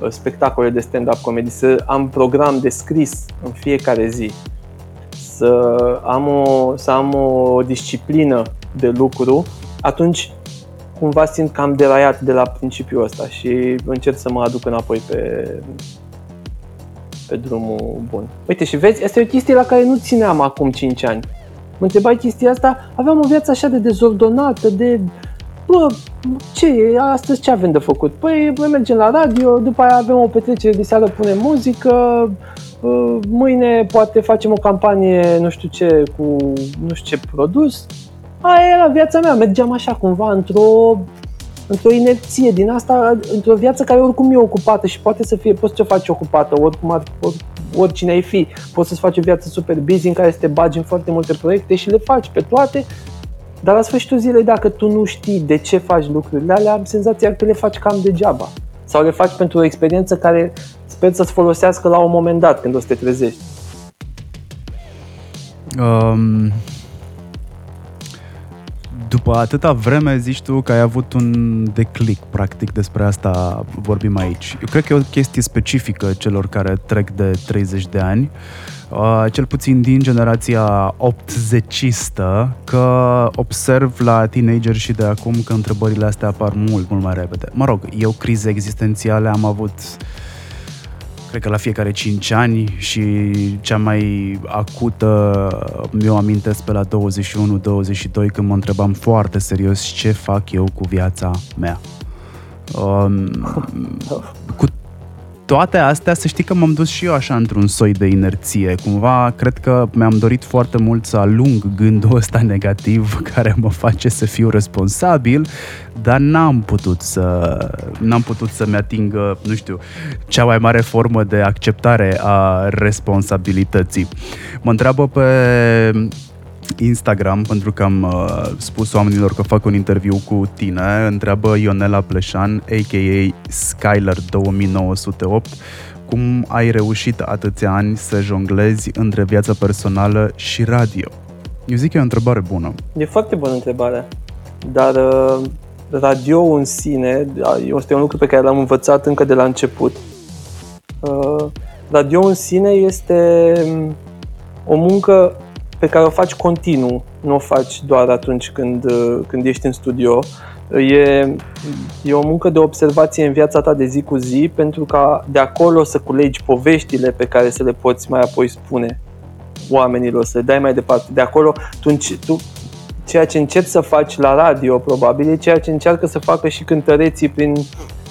spectacole de stand-up comedy, să am program de scris în fiecare zi, să am o, să am o disciplină de lucru, atunci cumva simt că am deraiat de la principiul ăsta și încerc să mă aduc înapoi pe, pe drumul bun. Uite, și vezi, asta e o chestie la care nu țineam acum cinci ani. Mă întrebai chestia asta, aveam o viață așa de dezordonată, de... Bă, ce e? Astăzi ce avem de făcut? Păi, mergem la radio, după aia avem o petrecere de seară, punem muzică, mâine poate facem o campanie, nu știu ce, cu nu știu ce produs. Aia era viața mea, mergeam așa cumva într-o, într-o inerție din asta, într-o viață care oricum e ocupată și poate să fie, poți să o faci ocupată, oricum ar, or, oricine ai fi, poți să-ți faci o viață super busy în care să te bagi în foarte multe proiecte și le faci pe toate, dar la sfârșitul zilei, dacă tu nu știi de ce faci lucrurile alea, am senzația că le faci cam degeaba sau le faci pentru o experiență care sper să-ți folosească la un moment dat când o să te trezești. Um... După atâta vreme, zici tu că ai avut un declic, practic despre asta vorbim aici. Eu cred că e o chestie specifică celor care trec de treizeci de ani, uh, cel puțin din generația optzeci-istă, că observ la teenageri și de acum că întrebările astea apar mult, mult mai repede. Mă rog, eu crize existențiale am avut... cred că la fiecare cinci ani și cea mai acută mi-o amintesc pe la douăzeci și unu douăzeci și doi, când mă întrebam foarte serios ce fac eu cu viața mea. Um, cu toate astea, să știi că m-am dus și eu așa într-un soi de inerție. Cumva, cred că mi-am dorit foarte mult să alung gândul ăsta negativ care mă face să fiu responsabil, dar n-am putut să, n-am putut să-mi atingă, nu știu, cea mai mare formă de acceptare a responsabilității. Mă întreabă pe Instagram, pentru că am uh, spus oamenilor că fac un interviu cu tine, întreabă Ionela Pleșan, a k a. Skyler două mii nouă sute opt, cum ai reușit atâția ani să jonglezi între viața personală și radio? Eu zic că e o întrebare bună. E foarte bună întrebarea, dar uh, radio în sine este un lucru pe care l-am învățat încă de la început. Uh, radio în sine este o muncă pe care o faci continuu, nu o faci doar atunci când, când ești în studio. E, e o muncă de observație în viața ta de zi cu zi, pentru ca de acolo să culegi poveștile pe care să le poți mai apoi spune oamenilor, să le dai mai departe. De acolo, tu, tu, ceea ce încerci să faci la radio, probabil, e ceea ce încearcă să facă și cântăreții prin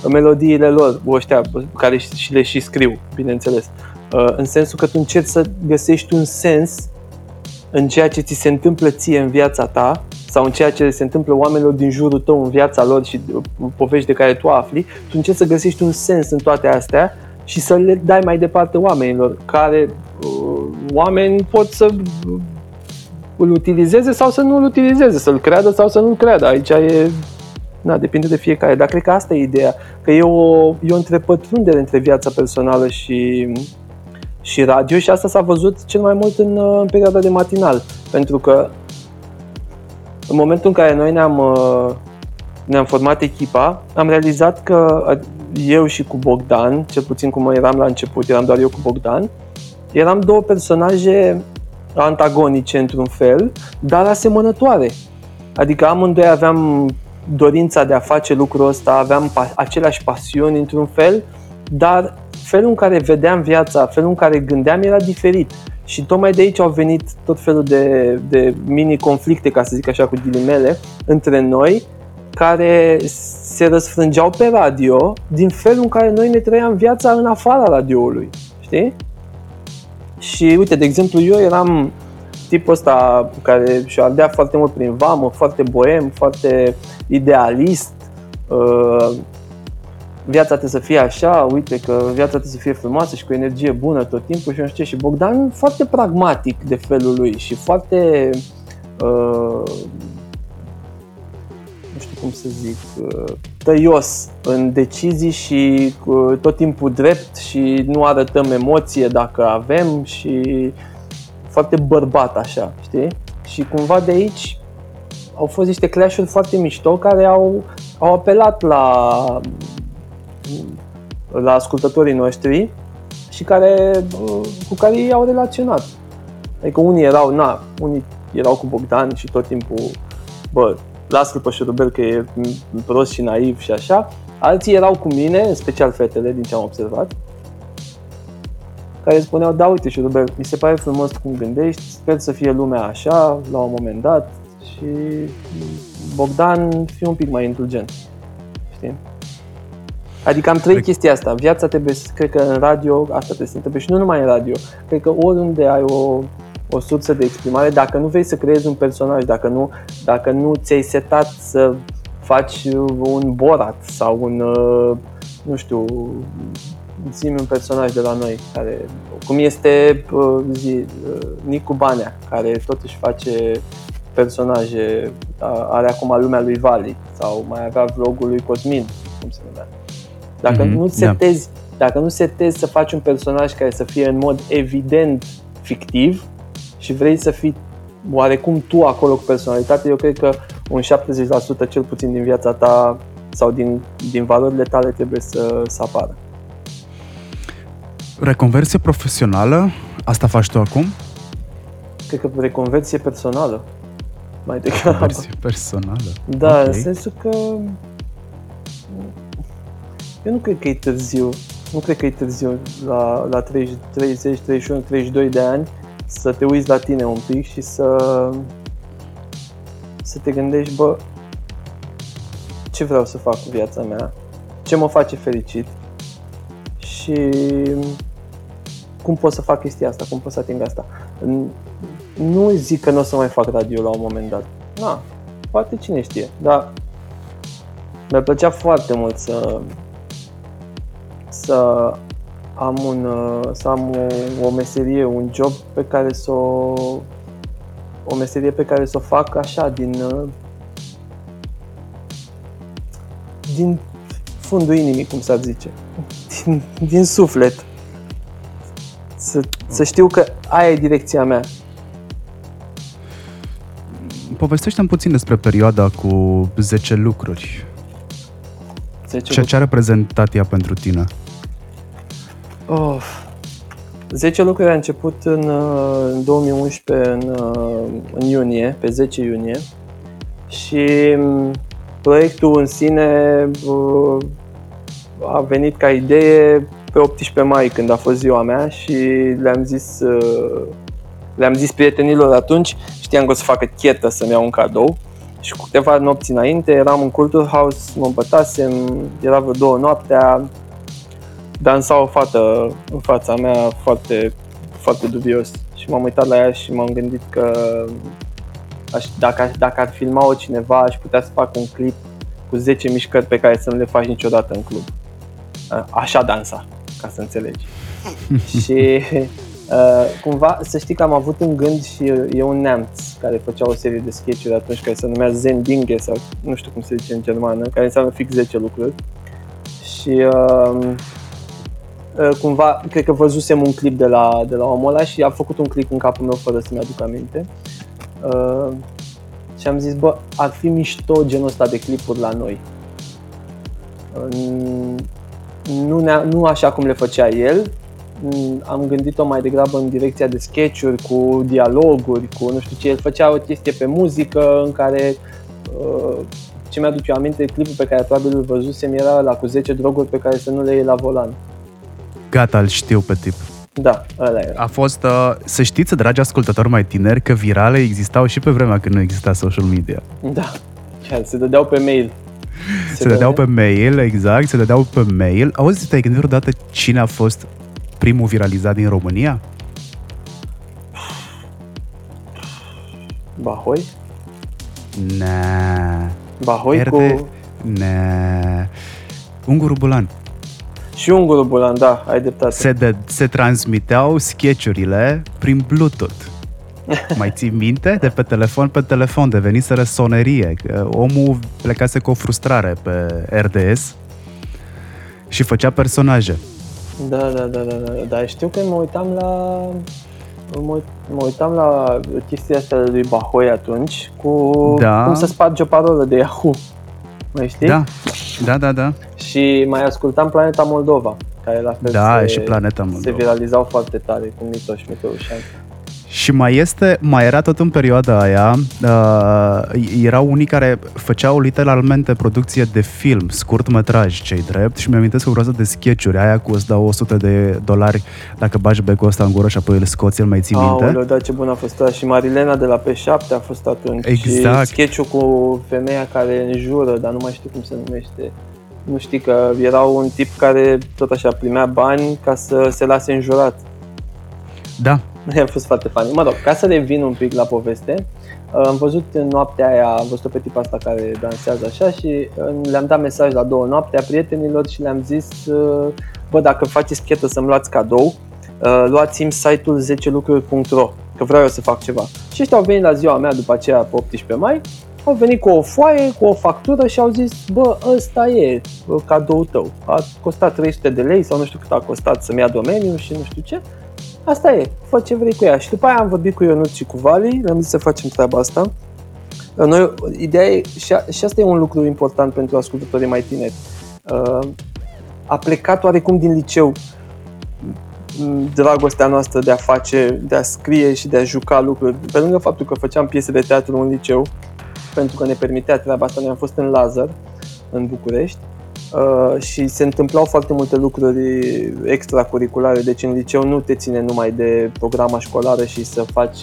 melodiile lor, ăștia care și le și scriu, bineînțeles. În sensul că tu încerci să găsești un sens în ceea ce ți se întâmplă ție în viața ta sau în ceea ce se întâmplă oamenilor din jurul tău în viața lor și povești de care tu afli, tu încerci să găsești un sens în toate astea și să le dai mai departe oamenilor, care oameni pot să îl utilizeze sau să nu îl utilizeze, să-l creadă sau să nu-l creadă. Aici e, na, depinde de fiecare, dar cred că asta e ideea, că e o, e o întrepătrundere între viața personală și... și radio, și asta s-a văzut cel mai mult în, în perioada de matinal, pentru că în momentul în care noi ne-am, ne-am format echipa, am realizat că eu și cu Bogdan, cel puțin cum eram la început, eram doar eu cu Bogdan, eram două personaje antagonice într-un fel, dar asemănătoare. Adică amândoi aveam dorința de a face lucrul ăsta, aveam pa- aceleași pasiuni într-un fel, dar felul în care vedeam viața, felul în care gândeam era diferit și tocmai de aici au venit tot felul de, de mini-conflicte, ca să zic așa, cu ghilimele, între noi, care se răsfrângeau pe radio din felul în care noi ne trăiam viața în afara radioului, știi? Și uite, de exemplu, eu eram tipul ăsta care și-o ardea foarte mult prin vamă, foarte boem, foarte idealist, uh, viața trebuie să fie așa, uite că viața trebuie să fie frumoasă și cu energie bună tot timpul și nu știu ce. Și Bogdan foarte pragmatic de felul lui și foarte uh, nu știu cum să zic, tăios în decizii și tot timpul drept și nu arătăm emoție dacă avem și foarte bărbat așa, știi? Și cumva de aici au fost niște clash-uri foarte mișto care au, au apelat la, la ascultătorii noștri și care, cu care ei au relaționat. Adică unii erau, na, unii erau cu Bogdan și tot timpul, bă, las-l pe Șurubel că e prost și naiv și așa. Alții erau cu mine, în special fetele, din ce am observat, care spuneau, da, uite Șurubel, mi se pare frumos cum gândești, sper să fie lumea așa, la un moment dat, și Bogdan, fii un pic mai indulgent, știi? Adică am trăit chestia asta, viața trebuie, cred că în radio, asta trebuie să se întâmple și nu numai în radio, cred că oriunde ai o, o sursă de exprimare, dacă nu vrei să creezi un personaj, dacă nu, dacă nu ți-ai setat să faci un Borat sau un, nu știu, zi-mi un personaj de la noi, care, cum este zi, Nicu Banea, care totuși face personaje, are acum Lumea lui Vali sau mai avea vlogul lui Cosmin, cum se numea. Dacă, mm-hmm, nu setezi, da. dacă nu setezi să faci un personaj care să fie în mod evident fictiv și vrei să fii oarecum tu acolo cu personalitate, eu cred că un șaptezeci la sută cel puțin din viața ta sau din, din valorile tale trebuie să, să apară. Reconversie profesională, asta faci tu acum? Cred că reconversie personală. Mai degrabă. Reconversie personală? Da, okay. În sensul că... Eu nu cred că e târziu, nu cred că e târziu la, la treizeci, treizeci, treizeci și unu, treizeci și doi de ani să te uiți la tine un pic și să, să te gândești, bă, ce vreau să fac cu viața mea, ce mă face fericit și cum pot să fac chestia asta, cum pot să ating asta. Nu zic că nu o să mai fac radio la un moment dat, na, poate cine știe, dar mi-ar plăcea foarte mult să... să am, un, să am o, o meserie, un job pe care să o, o meserie pe care să o fac așa, din, din fundul inimii, cum s-ar zice, din, din suflet, să, să știu că aia e direcția mea. Povestește-mi puțin despre perioada cu zece lucruri. Ceea ce a reprezentat ea pentru tine? Oh, zece lucruri a început în, în două mii unsprezece, în, în iunie, pe zece iunie, și proiectul în sine a venit ca idee pe optsprezece mai, când a fost ziua mea, și le-am zis, le-am zis prietenilor atunci, știam că o să facă chetă să-mi iau un cadou. Și cu câteva nopți înainte eram în Culture House, mă împătasem, era vreo două noaptea, dansa o fată în fața mea foarte, foarte dubios și m-am uitat la ea și m-am gândit că aș, dacă, dacă ar filma-o cineva, aș putea să fac un clip cu zece mișcări pe care să nu le faci niciodată în club. Așa dansa, ca să înțelegi. Și... Uh, cumva, să știi că am avut în gând, și e un neamț care făcea o serie de sketch-uri atunci care se numea Zendinge sau nu știu cum se zice în germană, care înseamnă fix zece lucruri. Și uh, uh, cumva, cred că văzusem un clip de la, de la omul ăla și a făcut un clip în capul meu fără să-mi aduc aminte. uh, Și am zis, bă, ar fi mișto genul ăsta de clipuri la noi. uh, nu, ne-a, nu așa cum le făcea el. Am gândit-o mai degrabă în direcția de sketch-uri, cu dialoguri, cu nu știu ce. El făcea o chestie pe muzică în care, ce mi-aduc eu aminte, clipul pe care probabil îl văzusem era ăla cu zece droguri pe care să nu le iei la volan. Gata, îl știu pe tip. Da, ăla era. A fost, uh, să știți, dragi ascultători mai tineri, că virale existau și pe vremea când nu exista social media. Da, chiar, se dădeau pe mail. Se, se dădeau pe mail, exact, se dădeau pe mail. Auzi, te-ai gândit vreodată cine a fost primul viralizat din România? Bahoi? Nea. Bahoi Erde? Cu... Nea. Unguru Bulan. Și Unguru Bulan, da, ai dreptate. Se, de, se transmiteau sketch-urile prin Bluetooth. Mai ții minte? De pe telefon pe telefon deveniseră sonerie. Omul plecase cu o frustrare pe R D S și făcea personaje. Da, da, da, da, da. Dar știu că mă uitam la... Mă uitam la chestia asta lui Bahoi atunci cu da. Cum să spargi o parolă de Yahoo. Mai știi? Da, da, da, da. Și mai ascultam Planeta Moldova, care la fel da, se, și Planeta Moldova. Se viralizau foarte tare cu Mito și Mitoușan. Și mai este, mai era tot în perioada aia, uh, erau unii care făceau literalmente producție de film, scurtmetraj, ce-i drept, și mi-am amintesc o groază de sketch-uri, aia cu îți dau o sută de dolari dacă bagi becul ăsta în gură și apoi îl scoți, îl mai ții minte? Aoleu, da, ce bun a fost ăla. Și Marilena de la P șapte a fost atunci. Exact. Și sketch-ul cu femeia care înjură, dar nu mai știu cum se numește. Nu știi că era un tip care tot așa primea bani ca să se lase înjurat. Da. A fost foarte funny. Mă rog, ca să revin un pic la poveste, am văzut în noaptea aia, am văzut pe tipa asta care dansează așa și le-am dat mesaj la două noaptea prietenilor și le-am zis: bă, dacă faceți chetă să-mi luați cadou, luați-mi site-ul zece lucruri punct ro, că vreau eu să fac ceva. Și ăștia au venit la ziua mea după aceea, pe optsprezece mai, au venit cu o foaie, cu o factură și au zis: bă, ăsta e cadoul tău, a costat trei sute de lei sau nu știu cât a costat să-mi ia domeniul și nu știu ce. Asta e, fă ce vrei cu ea. Și după aia am vorbit cu Ionuț și cu Vali, le-am zis să facem treaba asta. Noi, ideea e, și, a, și asta e un lucru important pentru ascultătorii mai tineri, a plecat oarecum din liceu dragostea noastră de a face, de a scrie și de a juca lucruri. Pe lângă faptul că făceam piese de teatru în liceu, pentru că ne permitea treaba asta, noi am fost în Lazar, în București. Uh, și se întâmplau foarte multe lucruri extracurriculare, deci în liceu nu te ține numai de programa școlară și să faci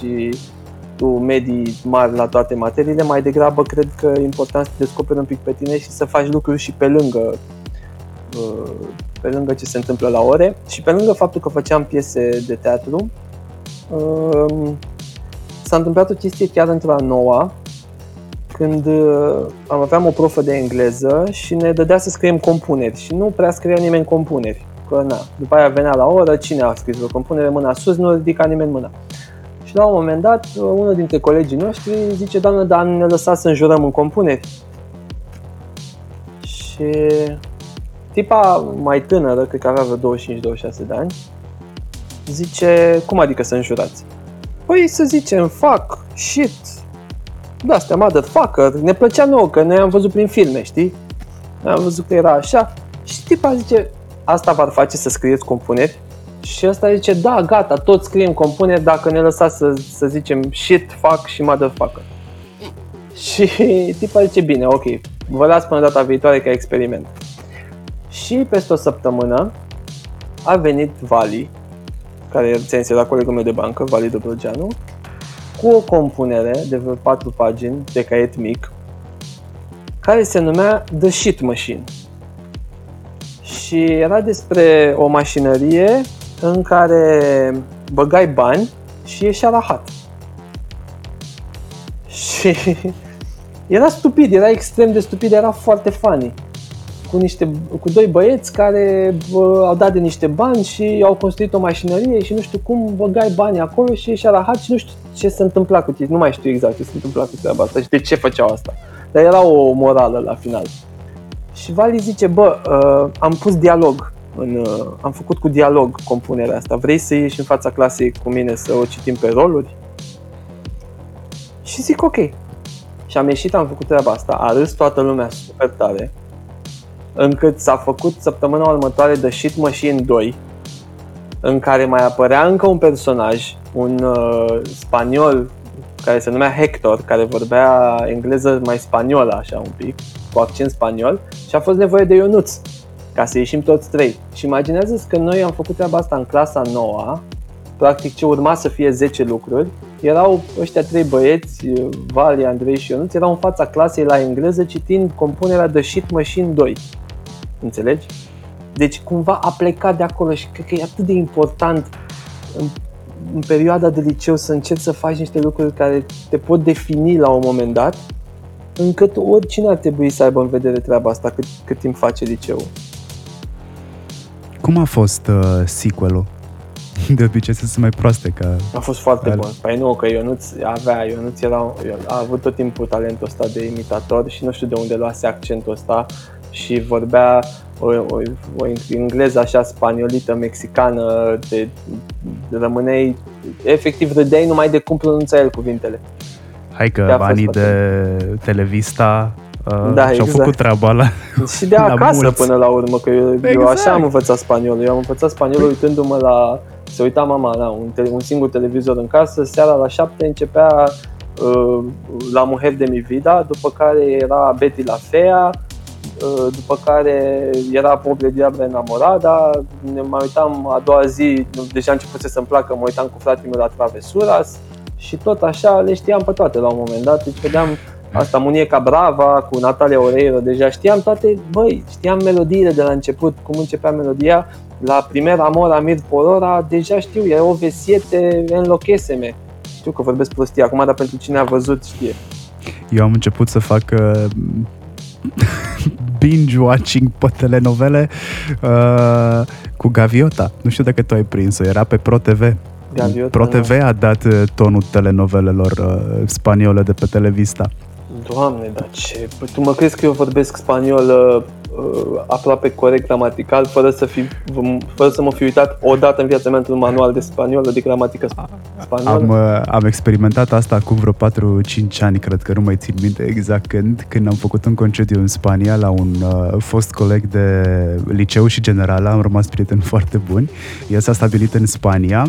tu medii mari la toate materiile, mai degrabă cred că e important să te descoperi un pic pe tine și să faci lucruri și pe lângă, uh, pe lângă ce se întâmplă la ore. Și pe lângă faptul că făceam piese de teatru, uh, s-a întâmplat o chestie chiar într-a noua, când aveam o profă de engleză și ne dădea să scriem compuneri și nu prea scria nimeni compuneri, că na, după aia venea la oră, cine a scris o compunere, mâna sus, nu ridica nimeni mâna. Și la un moment dat, unul dintre colegii noștri zice: doamnă, dar ne lăsați să înjurăm în compuneri? Și tipa mai tânără, cred că avea vreo douăzeci și cinci douăzeci și șase de ani, zice: cum adică să înjurați? Păi să zicem, fuck, shit, da, astea motherfucker, ne plăcea nouă, că noi am văzut prin filme, știi? Am văzut că era așa. Și tipa zice: asta v-ar face să scrieți compuneri? Și ăsta zice: da, gata, toți scriem compuneri dacă ne lăsați să, să zicem shit, fuck și motherfucker. Și tipa zice: bine, ok, vă las până data viitoare ca experiment. Și peste o săptămână a venit Vali, care era colegul meu de bancă, Vali Dobrogeanu, cu o compunere de vreo patru pagini de caiet mic, care se numea The Shit Machine. Și era despre o mașinărie în care băgai bani și ieșea rahat. Și era stupid, era extrem de stupid, era foarte funny. Cu, niște, cu doi băieți care bă, au dat de niște bani și au construit o mașinărie și nu știu cum băgai bani acolo și ieșea rahat și nu știu ce se întâmpla cu tine. Nu mai știu exact ce se întâmpla cu treaba asta și de ce făceau asta. Dar era o morală la final. Și Vali zice: bă, uh, am pus dialog, în, uh, am făcut cu dialog compunerea asta. Vrei să ieși în fața clasei cu mine să o citim pe roluri? Și zic ok. Și am ieșit, am făcut treaba asta, a râs toată lumea super tare, încât s-a făcut săptămâna următoare The Shit Machine doi, în care mai apărea încă un personaj, un uh, spaniol care se numea Hector, care vorbea engleză mai spaniolă așa un pic, cu accent spaniol, și a fost nevoie de Ionuț ca să ieșim toți trei. Și imaginează-ți că noi am făcut treaba asta în clasa noua, practic ce urma să fie zece lucruri, erau ăștia trei băieți, Vali, Andrei și Ionuț, erau în fața clasei la engleză citind compunerea The Shit Machine doi. Înțelegi? Deci cumva a plecat de acolo și cred că e atât de important în, în perioada de liceu să încerci să faci niște lucruri care te pot defini la un moment dat, încât oricine ar trebui să aibă în vedere treaba asta cât, cât timp face liceul. Cum a fost uh, sequel-ul? de obicei sunt mai proaste ca... A fost foarte al... bun. Păi nu, că Ionuț avea, Ionuț era, a avut tot timpul talentul ăsta de imitator și nu știu de unde luase accentul ăsta și vorbea o, o, o engleză așa spaniolită, mexicană, de, de rămâneai, efectiv râdeai numai de cum pronunța el cuvintele. Hai că banii de Televista uh, da, și-au exact. făcut treaba la și de acasă mulți. Până la urmă, că eu, exact. eu așa am învățat spaniolul. Eu am învățat spaniolul uitându-mă la... Se uita mama la un, te- un singur televizor în casă, seara la șapte începea uh, La Mujer de mi vida, după care era Betty la Fea, uh, după care era Pobre Diabla Enamorada, ne mai uitam a doua zi, deja începuse să-mi placă, mă uitam cu fratele meu la Travesuras. Și tot așa le știam pe toate la un moment dat, deci vedeam asta, Muñeca Brava cu Natalia Oreiro, deja știam toate, băi, știam melodiile de la început, cum începea melodia, la Primer Amor, Amir Porora, deja știu, e o vesiete, înlocheseme. Știu că vorbesc prostie acum, dar pentru cine a văzut știe. Eu am început să fac... Uh... binge-watching pe telenovele uh, cu Gaviota. Nu știu dacă tu ai prins-o, era pe ProTV. Gaviota, ProTV nu. A dat tonul telenovelelor uh, spaniole de pe Televista. Doamne, dar ce... Păi, tu mă crezi că eu vorbesc spaniolă uh, aproape corect gramatical, fără să, fi, fără să mă fi uitat odată în viața mea într-un manual de spaniolă, de gramatică spaniolă? Am, am experimentat asta acum vreo patru-cinci ani, cred că nu mai țin minte exact când, când am făcut un concediu în Spania la un uh, fost coleg de liceu și generală, am rămas prieteni foarte buni. El s-a stabilit în Spania.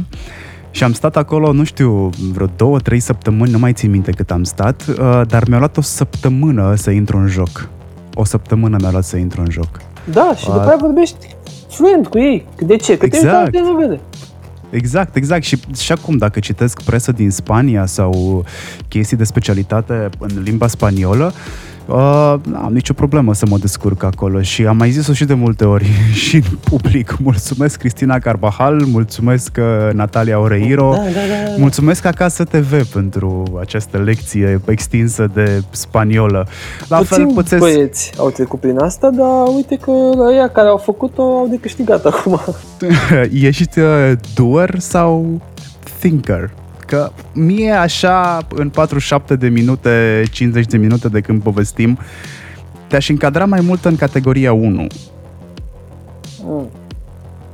Și am stat acolo, nu știu, vreo două, trei săptămâni, nu mai țin minte cât am stat, dar mi-a luat o săptămână să intru în joc. O săptămână mi-a luat să intru în joc. Da, și după aia vorbești fluent cu ei. De ce? Că exact. te uita la Exact, exact. Și, și acum, dacă citesc presă din Spania sau chestii de specialitate în limba spaniolă, Uh, am nicio problemă să mă descurc acolo și am mai zis-o și de multe ori și în public. Mulțumesc Cristina Carvajal, mulțumesc Natalia Oreiro, da, da, da, da. mulțumesc Acasă T V pentru această lecție extinsă de spaniolă. La puțin fel, puțin băieți au trecut prin asta, dar uite că la ea care au făcut-o au de câștigat acum. Ești doer sau thinker? Că mie așa, în patruzeci și șapte de minute, cincizeci de minute de când povestim, te-aș încadra mai mult în categoria unu. Mm.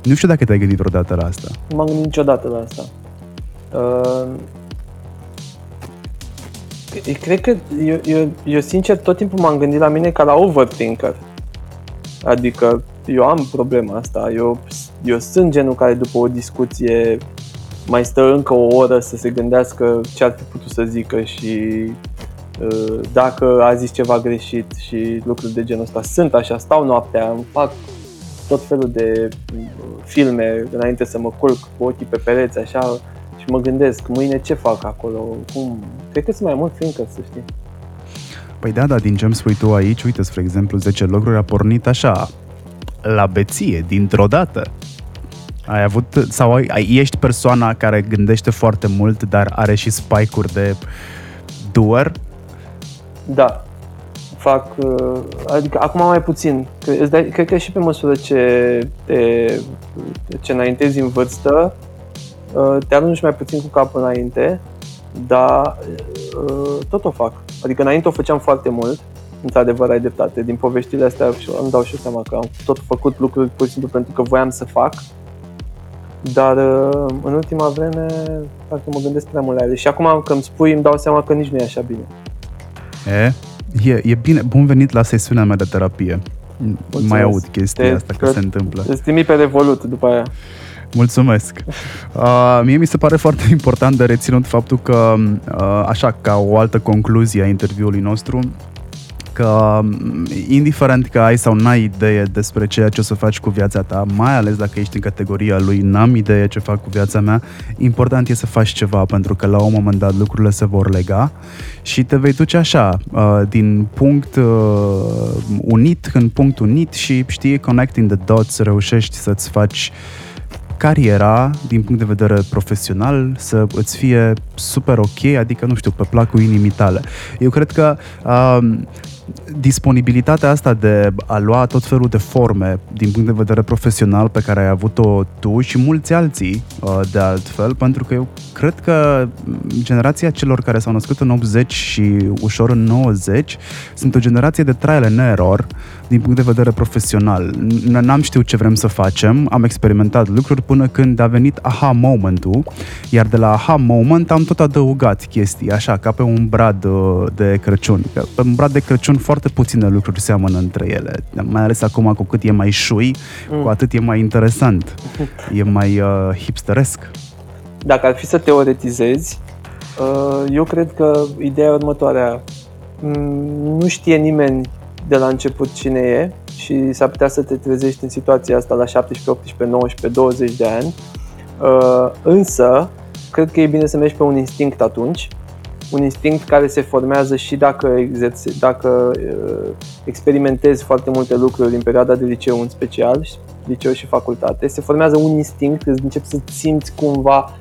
Nu știu dacă te-ai gândit vreodată la asta. Nu m-am gândit niciodată la asta. Uh, cred că, eu, eu, eu sincer, tot timpul m-am gândit la mine ca la overthinker. Adică, eu am problema asta. Eu, eu sunt genul care, după o discuție... mai stă încă o oră să se gândească ce ar fi putut să zică și uh, dacă a zis ceva greșit și lucruri de genul ăsta. Sunt așa, stau noaptea, îmi fac tot felul de filme înainte să mă culc cu ochii pe pereți așa și mă gândesc mâine ce fac acolo, cum... Cred că sunt mai mult fiindcă, să știi. Păi da, da, din ce îmi spui tu aici, uite, spre exemplu, zece lucruri a pornit așa, la beție, dintr-o dată. Ai avut, sau ai, ești persoana care gândește foarte mult, dar are și spike-uri de doer? Da, fac, adică acum mai puțin, cred, cred că și pe măsură ce te, ce înaintezi în vârstă, te arunci mai puțin cu capul înainte, dar tot o fac, adică înainte o făceam foarte mult. Într-adevăr, ai dreptate, din poveștile astea îmi dau și eu seama că am tot făcut lucruri pur și simplu pentru că voiam să fac. Dar în ultima vreme parcă mă gândesc prea mult la ele. Și acum când spui îmi dau seama că nici nu e așa bine. E, e, e bine, bun venit la sesiunea mea de terapie. Mulțumesc. Mai aud chestia Te, asta că, că se întâmplă. Îți trimit pe Revolut după aia. Mulțumesc. Uh, mie mi se pare foarte important de reținut faptul că, uh, așa, ca o altă concluzie a interviului nostru, că indiferent că ai sau n-ai idee despre ceea ce o să faci cu viața ta, mai ales dacă ești în categoria lui n-am idee ce fac cu viața mea, important e să faci ceva, pentru că la un moment dat lucrurile se vor lega și te vei duce așa, din punct unit în punct unit și știi, connecting the dots, reușești să-ți faci cariera din punct de vedere profesional să îți fie super ok, adică, nu știu, pe placul inimii tale. Eu cred că uh, disponibilitatea asta de a lua tot felul de forme din punct de vedere profesional pe care ai avut-o tu și mulți alții de altfel, pentru că eu cred că generația celor care s-au născut în optzeci și ușor în nouăzeci sunt o generație de trial and error din punct de vedere profesional. N-am știut ce vrem să facem, am experimentat lucruri până când a venit aha momentul, iar de la aha moment am tot adăugat chestii, așa, ca pe un brad de Crăciun. Pe un brad de Crăciun foarte puține lucruri seamănă între ele, mai ales acum cu cât e mai șui, mm. cu atât e mai interesant, e mai uh, hipsteresc. Dacă ar fi să teoretizezi, uh, eu cred că ideea e următoarea. Mm, nu știe nimeni de la început cine e și s-ar putea să te trezești în situația asta la șaptesprezece, optsprezece, nouăsprezece, douăzeci de ani, uh, însă cred că e bine să mergi pe un instinct atunci, un instinct care se formează și dacă, exerci, dacă uh, experimentezi foarte multe lucruri în perioada de liceu în special, liceu și facultate, se formează un instinct, îți începi să simți cumva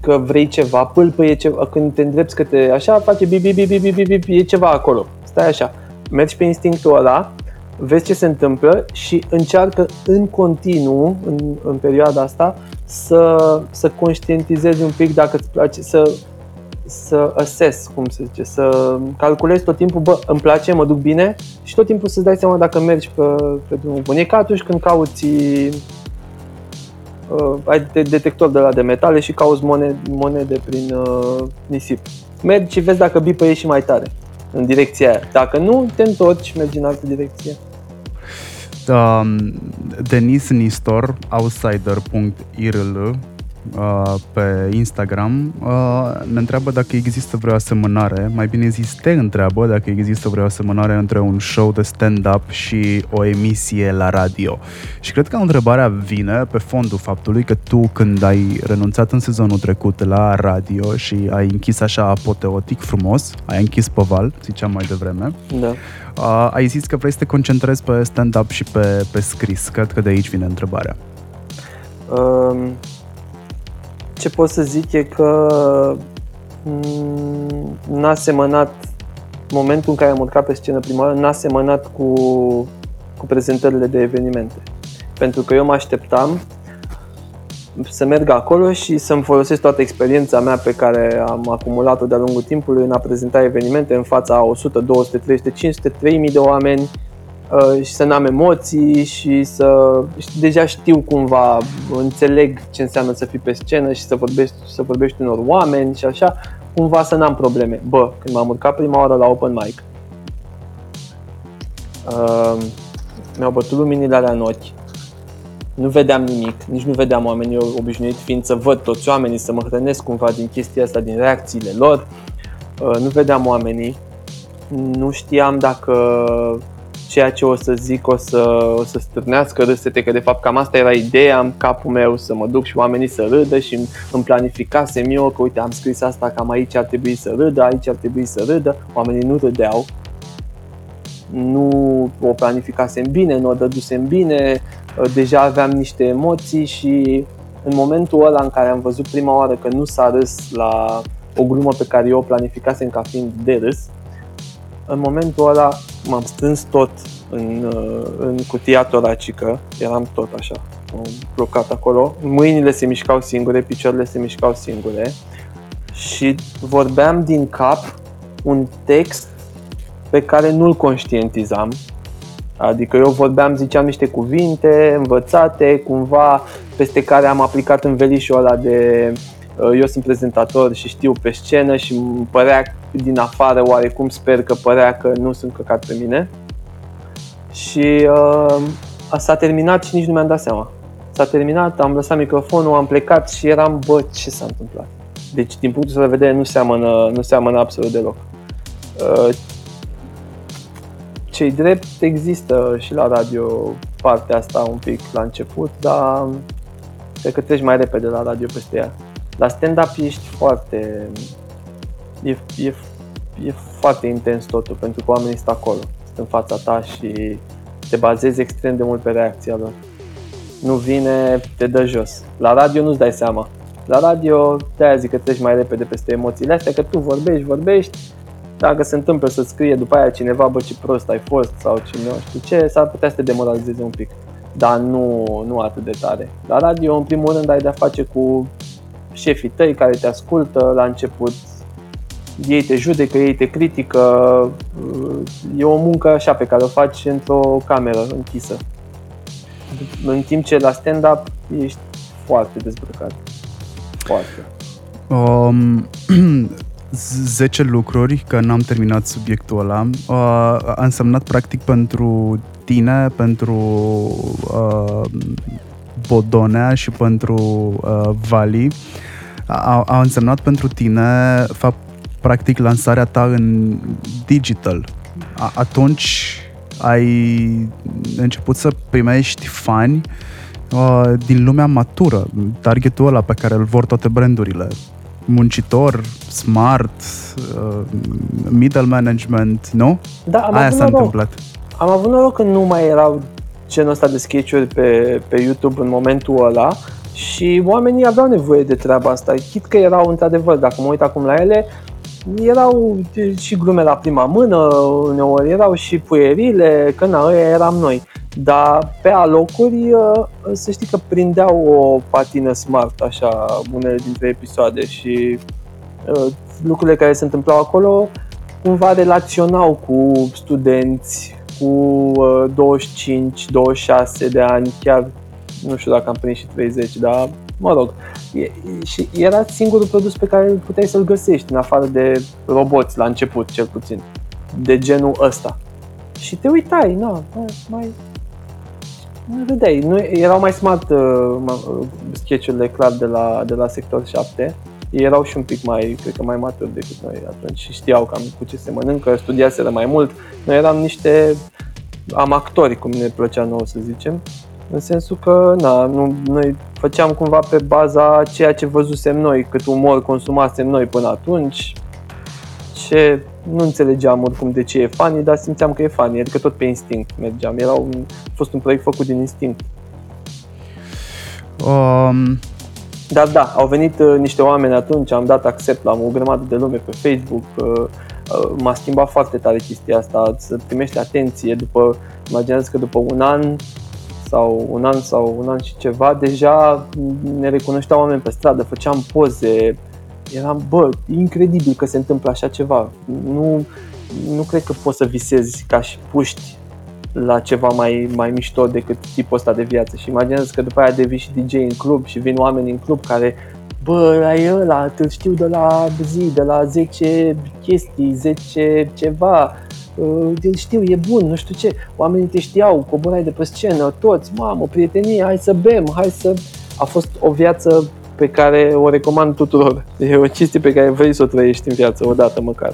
că vrei ceva, pâlpâie ceva, când te îndrepți că te așa face bip, bip, bip, bip, bip, bip, e ceva acolo, stai așa, mergi pe instinctul ăla, vezi ce se întâmplă și încearcă în continuu, în, în perioada asta, să, să conștientizezi un pic dacă îți place, să să assess, cum se zice, să calculezi tot timpul, bă, îmi place, mă duc bine și tot timpul să-ți dai seama dacă mergi pe, pe drumul bun. E ca atunci când cauți, uh, ai detector de la de metale și cauți monede, monede prin uh, nisip. Mergi și vezi dacă bipă ieși mai tare în direcția aia. Dacă nu, te întorci, mergi în altă direcție. Um, Denis Nistor, outsider punct i r l pe Instagram, ne întreabă dacă există vreo asemănare, mai bine zis te întreabă dacă există vreo asemănare între un show de stand-up și o emisie la radio. Și cred că întrebarea vine pe fondul faptului că tu, când ai renunțat în sezonul trecut la radio și ai închis așa apoteotic frumos, ai închis pe val, ziceam mai devreme, da. Ai zis că vrei să te concentrezi pe stand-up și pe, pe scris. Cred că de aici vine întrebarea. um... Ce pot să zic e că n-a semănat, momentul în care am urcat pe scenă prima oară, n-a semănat cu, cu prezentările de evenimente. Pentru că eu mă așteptam să merg acolo și să-mi folosesc toată experiența mea pe care am acumulat-o de-a lungul timpului în a prezenta evenimente în fața o sută, două sute, trei sute, cinci sute, trei mii de oameni și să n-am emoții și să și deja știu cumva, înțeleg ce înseamnă să fii pe scenă și să vorbești, să vorbești unor oameni și așa, cumva să n-am probleme. Bă, când m-am urcat prima oară la open mic, uh, mi-au bătut luminile alea în ochi, nu vedeam nimic, nici nu vedeam oamenii, eu obișnuit fiind să văd toți oamenii, să mă hrănesc cumva din chestia asta, din reacțiile lor, uh, nu vedeam oamenii, nu știam dacă ceea ce o să zic o să, o să stârnească râsete, că de fapt cam asta era ideea în capul meu, să mă duc și oamenii să râdă și îmi planificasem eu că uite am scris asta, cam aici ar trebui să râdă, aici ar trebui să râdă, oamenii nu râdeau, nu o planificasem bine, nu o dădusem bine, deja aveam niște emoții și în momentul ăla în care am văzut prima oară că nu s-a râs la o glumă pe care eu o planificasem ca fiind de râs, în momentul ăla m-am strâns tot în, în cutia toracică, eram tot așa, blocat acolo, mâinile se mișcau singure, picioarele se mișcau singure și vorbeam din cap un text pe care nu-l conștientizam, adică eu vorbeam, ziceam niște cuvinte învățate, cumva peste care am aplicat învelișul ăla de eu sunt prezentator și știu pe scenă și îmi părea din afară oarecum, sper că părea că nu sunt căcat pe mine și uh, s-a terminat și nici nu mi-am dat seama. S-a terminat, am lăsat microfonul, am plecat și eram, bă, ce s-a întâmplat? Deci din punctul de vedere nu seamănă, nu seamănă absolut deloc. Uh, ce-i drept, există și la radio partea asta un pic la început, dar cred că treci mai repede la radio peste ea. La stand-up ești foarte, e, e, e foarte intens totul, pentru că oamenii sunt acolo, sunt în fața ta și te bazezi extrem de mult pe reacția lor. Nu vine, te dă jos. La radio nu-ți dai seama. La radio de-aia zic că treci mai repede peste emoțiile astea, că tu vorbești, vorbești Dacă se întâmplă să scrie după aia cineva, bă, ce prost ai fost sau ce nu știu ce, s-ar putea să te demoralizeze un pic. Dar nu, nu atât de tare. La radio, în primul rând, ai de-a face cu șefii tăi care te ascultă la început. Ei te judecă, ei te critică. E o muncă așa pe care o faci într-o cameră închisă. În timp ce la stand-up ești foarte dezbrăcat. Foarte. Um, zece lucruri, că n-am terminat subiectul ăla, uh, a însemnat practic pentru tine, pentru uh, Bodonea și pentru uh, Vali, a, a însemnat pentru tine fapt, practic lansarea ta în digital. A, atunci ai început să primești fani uh, din lumea matură, targetul ăla pe care îl vor toate brandurile. Muncitor, smart, uh, middle management, nu? Da, am Aia s-a noroc. întâmplat. Am avut noroc că nu mai erau genul ăsta de sketch-uri pe, pe YouTube în momentul ăla și oamenii aveau nevoie de treaba asta. Chit că erau, într-adevăr, dacă mă uit acum la ele, erau și glume la prima mână, uneori erau și puierile, că na, ăia eram noi. Dar pe alocuri, să știi că prindeau o patină smart, așa, unele dintre episoade și lucrurile care se întâmplau acolo cumva relaționau cu studenți, cu douăzeci și cinci douăzeci și șase de ani, chiar nu știu dacă am prins și treizeci, dar mă rog. E, și era singurul produs pe care puteai să-l găsești, în afară de roboți la început, cel puțin, de genul ăsta. Și te uitai, na, mai... Nu vedeai, nu, erau mai smart uh, sketch-urile, clar, de la, de la Sector șapte. Ei erau și un pic mai, cred că mai maturi decât noi atunci și știau cam cu ce se mănâncă, studiaseră mai mult. Noi eram niște amactori, cum ne plăcea nouă să zicem, în sensul că na, nu, noi făceam cumva pe baza ceea ce văzusem noi, cât umor consumasem noi până atunci, ce nu înțelegeam oricum de ce e funny, dar simțeam că e funny, adică tot pe instinct mergeam. Era un, a fost un proiect făcut din instinct. Um... Dar da, au venit uh, niște oameni atunci, am dat accept la o grămadă de lume pe Facebook, uh, uh, m-a schimbat foarte tare chestia asta, să primești atenție. După, imaginează că după un an sau un an sau un an și ceva, deja ne recunoșteau oameni pe stradă, făceam poze, eram, bă, incredibil că se întâmplă așa ceva. Nu, nu cred că poți să visezi ca și puști la ceva mai, mai mișto decât tipul ăsta de viață. Și imaginează că după aia devii și D J în club și vin oameni în club care, bă, ăla e ăla, îl știu de la zi, de la zece chestii, zece ceva, îl știu, e bun, nu știu ce. Oamenii te știau, coborai de pe scenă, toți, mamă, prietenie, hai să bem, hai să... A fost o viață pe care o recomand tuturor. E o chestie pe care vrei să o trăiești în viață, odată măcar.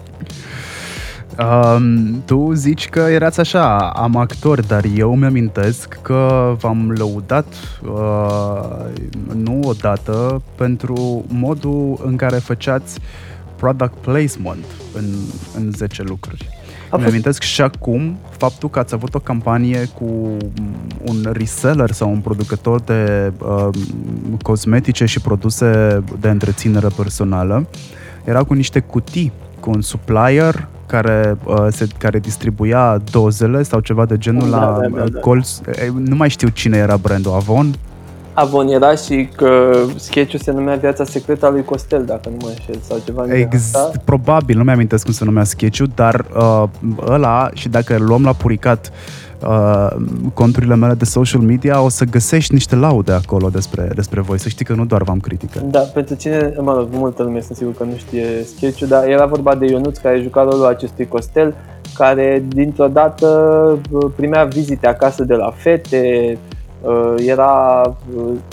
Um, tu zici că erați așa, am actor, dar eu mi-amintesc că v-am lăudat uh, nu odată pentru modul în care făceați product placement în, în zece lucruri. A fost... Mi-amintesc și acum faptul că ați avut o campanie cu un reseller sau un producător de uh, cosmetice și produse de întreținere personală. Era cu niște cutii, cu un supplier care, uh, se, care distribuia dozele sau ceva de genul da, la da, da, da. Gold, nu mai știu cine era brandul, Avon? Avon era și că sketch-ul se numea Viața secretă a lui Costel, dacă nu mă înșel, sau ceva. Ex- asta. Probabil, nu mi-amintesc cum se numea sketch-ul, dar uh, ăla, și dacă luăm la puricat uh, conturile mele de social media, o să găsești niște laude acolo despre, despre voi, să știi că nu doar v-am criticat. Da, pentru cine, mă rog, multă lume sunt sigur că nu știe sketch-ul, dar era vorba de Ionuț care juca rolul acestui Costel, care dintr-o dată primea vizite acasă de la fete. Era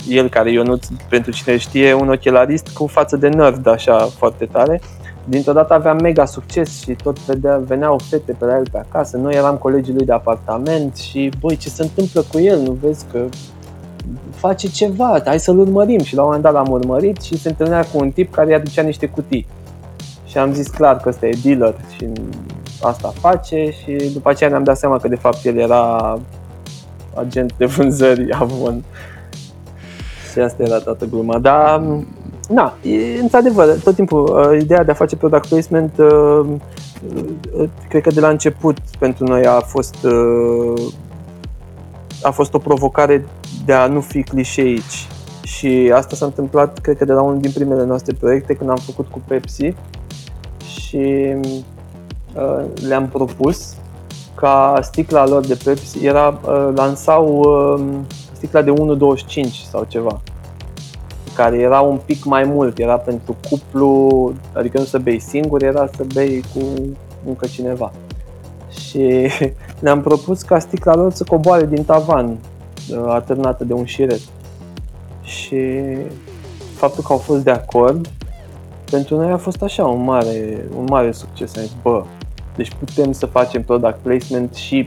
el care, Ionuț, pentru cine știe, un ochelarist cu față de nerd, așa, foarte tare. Dintr-o dată avea mega succes și tot veneau fete pe la el pe acasă. Noi eram colegii lui de apartament și, băi, ce se întâmplă cu el? Nu vezi că face ceva, hai să-l urmărim. Și la un moment dat l-am urmărit și se întâlnea cu un tip care îi aducea niște cutii. Și am zis clar că ăsta e dealer și asta face. Și după aceea ne-am dat seama că, de fapt, el era... agent de vânzări Avon. Și asta era toată gluma. Dar Na, e, într-adevăr, tot timpul, ideea de a face product placement, cred că de la început pentru noi a fost, a fost o provocare de a nu fi clișeici. Și asta s-a întâmplat, cred că de la unul din primele noastre proiecte, când am făcut cu Pepsi și uh, le-am propus ca sticla lor de Pepsi era, uh, lansau uh, sticla de unu virgulă douăzeci și cinci sau ceva, care era un pic mai mult, era pentru cuplu, adică nu să bei singur, era să bei cu încă cineva. Și ne-am propus ca sticla lor să coboare din tavan, uh, atârnată de un șiret. Și faptul că au fost de acord, pentru noi a fost așa un mare, un mare succes. Am zis, bă, deci putem să facem product placement și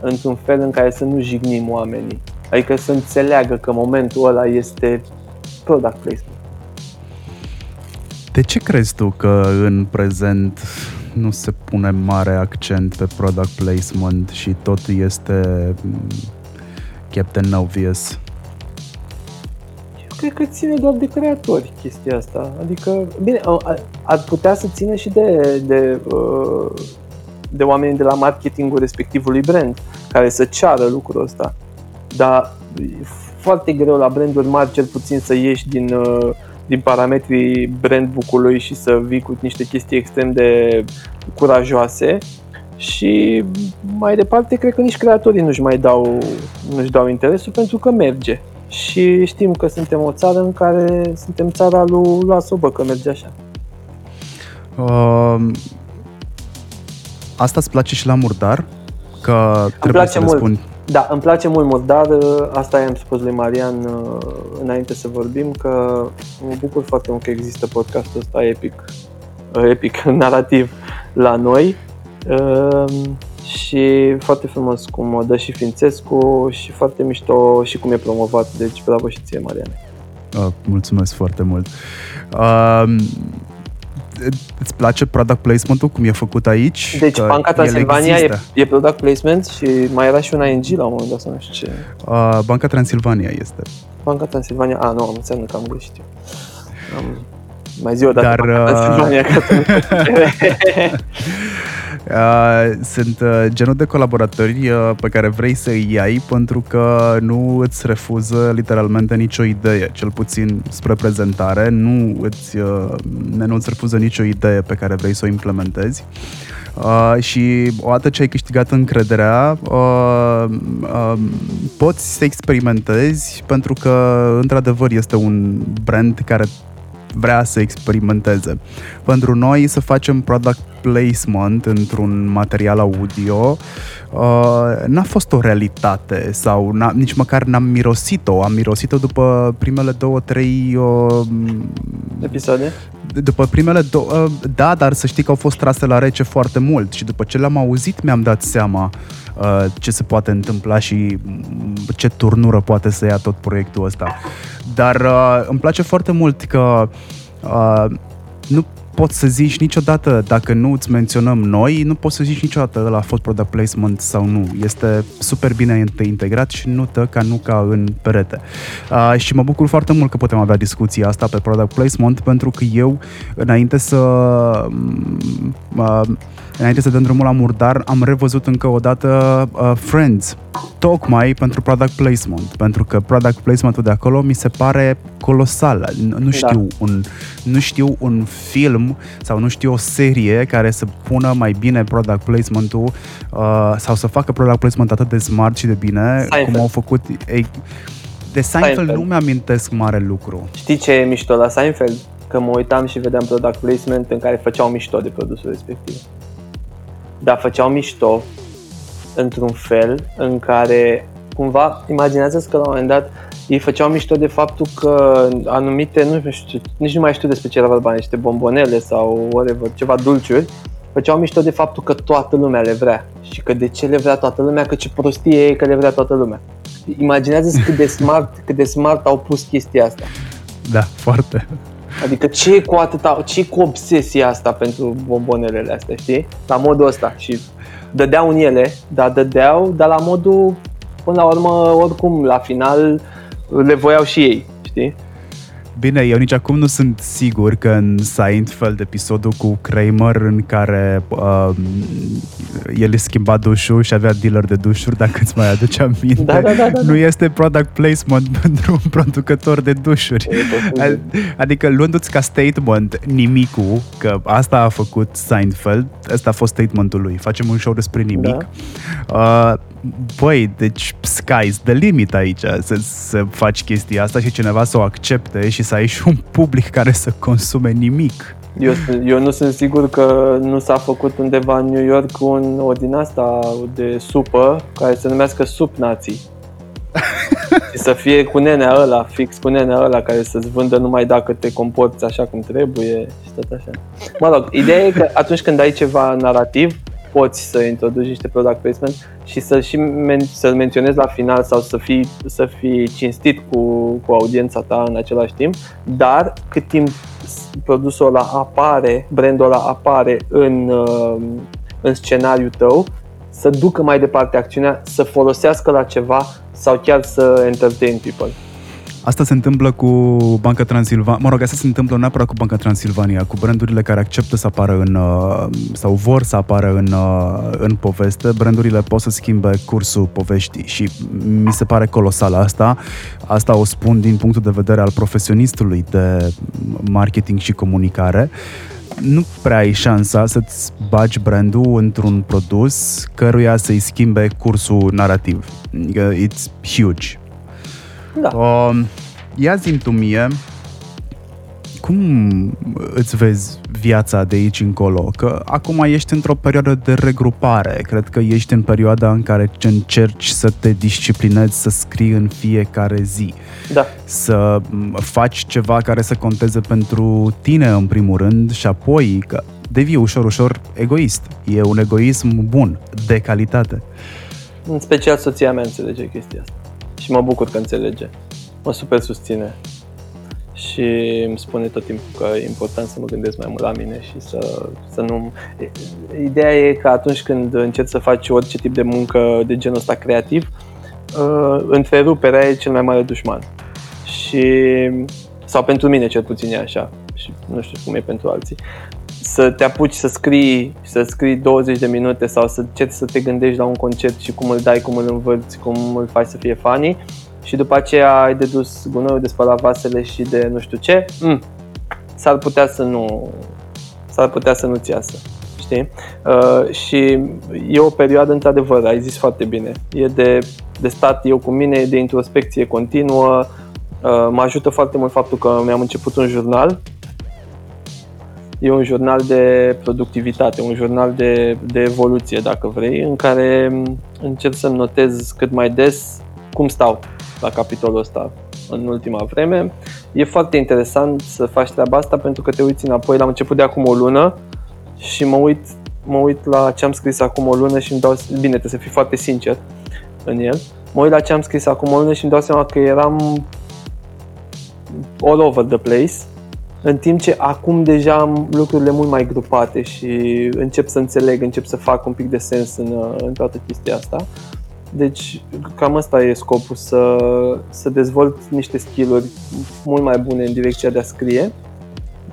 într-un fel în care să nu jignim oamenii. Adică să înțeleagă că momentul ăla este product placement. De ce crezi tu că în prezent nu se pune mare accent pe product placement și tot este Captain Obvious? Cred că ține doar de creatori chestia asta, adică, bine, ar putea să țină și de, de, de oamenii de la marketingul respectivului brand, care să ceară lucrul ăsta, dar e foarte greu la branduri mari, cel puțin, să ieși din, din parametrii brand book-ului și să vii cu niște chestii extrem de curajoase. Și mai departe, cred că nici creatorii nu-și mai dau, nu-și dau interesul, pentru că merge. Și știm că suntem o țară în care suntem țara lui Lasă-o, bă, că merge așa. Uh, asta îți place și la Murdar? Că trebuie să răspund. Da, îmi place mult Murdar. Asta i-am spus lui Marian înainte să vorbim, că mă bucur foarte mult că există podcastul ăsta epic, epic narativ la noi. Uh, Și foarte frumos cum o dă și Fințescu și foarte mișto și cum e promovat. Deci bravo și ție, Mariana. Uh, mulțumesc foarte mult. Uh, îți place product placement-ul cum e făcut aici? Deci Banca Transilvania e, e product placement și mai era și un I N G la un moment dat, să nu știu ce. Uh, Banca Transilvania este. Banca Transilvania, a, nu, am înțeles că am greșit eu. Am... Mai zi o dată Dar, Banca Transilvania. Uh... Uh, sunt uh, genul de colaboratori uh, pe care vrei să îi iai pentru că nu îți refuză literalmente nicio idee, cel puțin spre prezentare, nu îți, uh, nu îți refuză nicio idee pe care vrei să o implementezi. Uh, și odată ce ai câștigat încrederea, uh, uh, poți să experimentezi, pentru că într-adevăr este un brand care vrea să experimenteze. Pentru noi să facem product placement într-un material audio uh, n-a fost o realitate sau nici măcar n-am mirosit-o. Am mirosit-o după primele două, trei uh, episoade? După primele două, uh, da, dar să știi că au fost trase la rece foarte mult și după ce le-am auzit mi-am dat seama uh, ce se poate întâmpla și ce turnură poate să ia tot proiectul ăsta. Dar uh, îmi place foarte mult că uh, nu poți să zici niciodată, dacă nu îți menționăm noi, nu poți să zici niciodată ăla a fost product placement sau nu. Este super bine integrat și nu tă ca nuca în perete. Uh, și mă bucur foarte mult că putem avea discuția asta pe product placement, pentru că eu, înainte să... Uh, Înainte să dăm drumul la Murdar, am revăzut încă o dată uh, Friends, tocmai pentru product placement, pentru că product placement-ul de acolo mi se pare colosal. Nu știu, da. un, nu știu un film sau nu știu o serie care să pună mai bine product placement-ul uh, sau să facă product placement atât de smart și de bine, Seinfeld. Cum au făcut... Ei, de Seinfeld, Seinfeld nu mi-amintesc mare lucru. Știi ce e mișto la Seinfeld? Că mă uitam și vedeam product placement în care făceau mișto de produsul respectiv. Dar făceau mișto într-un fel în care, cumva, imaginează-ți că la un moment dat ei făceau mișto de faptul că anumite, nu știu, nici nu mai știu despre ce era vorba, niște bombonele sau whatever, ceva dulciuri, făceau mișto de faptul că toată lumea le vrea și că de ce le vrea toată lumea, că ce prostie e că le vrea toată lumea. Imaginează-ți cât de smart, cât de smart au pus chestia asta. Da, foarte. Adică ce e cu atâta, ce e cu obsesia asta pentru bombonelele astea, știi? La modul ăsta. Și dădeau în ele, dar dădeau, dar la modul, până la urmă, oricum, la final, le voiau și ei, știi? Bine, eu nici acum nu sunt sigur că în Seinfeld, episodul cu Kramer în care uh, el schimba dușul și avea dealer de dușuri, dacă îți mai aduce aminte, da, da, da, da. Nu este product placement pentru un producător de dușuri. Adică luându-ți ca statement nimicul, că asta a făcut Seinfeld, asta a fost statementul lui, facem un show despre nimic. Da. Uh, Băi, deci sky's the limit aici, să, să faci chestia asta și cineva să o accepte și să ai și un public care să consume nimic. Eu, eu nu sunt sigur că nu s-a făcut undeva în New York un, o din asta de supă care se numească sup nații. Și să fie cu nenea ăla, fix cu nenea ăla care să-ți vândă numai dacă te comporți așa cum trebuie și tot așa. Mă rog, ideea e că atunci când ai ceva narrativ, poți să introduci niște product placement și să-l, și men- să-l menționezi la final sau să fii, să fii cinstit cu, cu audiența ta în același timp, dar cât timp produsul ăla apare, brandul ăla apare în, în scenariul tău, să ducă mai departe acțiunea, să folosească la ceva sau chiar să entertain people. Asta se întâmplă cu Banca Transilvania, mă rog, asta se întâmplă neapărat cu Banca Transilvania, cu brandurile care acceptă să apară în, sau vor să apară în, în poveste, brandurile pot să schimbe cursul poveștii și mi se pare colosal asta. Asta o spun din punctul de vedere al profesionistului de marketing și comunicare. Nu prea ai șansa să-ți bagi brandul într-un produs căruia să-i schimbe cursul narativ. It's huge. Da. Uh, ia zi-mi tu mie, cum îți vezi viața de aici încolo? Că acum ești într-o perioadă de regrupare. Cred că ești în perioada în care încerci să te disciplinezi, să scrii în fiecare zi. Da. Să faci ceva care să conteze pentru tine în primul rând și apoi că devii ușor, ușor egoist. E un egoism bun, de calitate. În special soția mea înțelege chestia asta. Și mă bucur că înțelege. Mă super susține. Și îmi spune tot timpul că e important să mă gândesc mai mult la mine și să, să nu... Ideea e că atunci când încerci să faci orice tip de muncă de genul ăsta creativ, întreruperea e cel mai mare dușman. Și... sau pentru mine cel puțin e așa. Și nu știu cum e pentru alții. Să te apuci să scrii, să scrii douăzeci de minute sau să încerci să te gândești la un concept și cum îl dai, cum îl învârți, cum îl faci să fie funny și după aceea ai de dus gunoiul, de spălat vasele și de nu știu ce, mm. s-ar putea să nu, s-ar putea să nu-ți iasă, știi? Uh, și e o perioadă, într-adevăr, ai zis foarte bine, e de, de stat eu cu mine, e de introspecție continuă, uh, mă ajută foarte mult faptul că mi-am început un jurnal. E un jurnal de productivitate, un jurnal de, de evoluție, dacă vrei, în care încerc să-mi notez cât mai des cum stau la capitolul ăsta în ultima vreme. E foarte interesant să faci treaba asta pentru că te uiți înapoi. L-am început de acum o lună și mă uit, mă uit la ce am scris acum o lună și îmi dau... Bine, trebuie să fii foarte sincer în el. Mă uit la ce am scris acum o lună și îmi dau seama că eram all over the place. În timp ce acum deja am lucrurile mult mai grupate și încep să înțeleg, încep să fac un pic de sens în, în toată chestia asta. Deci cam asta e scopul, să, să dezvolt niște skill-uri mult mai bune în direcția de a scrie,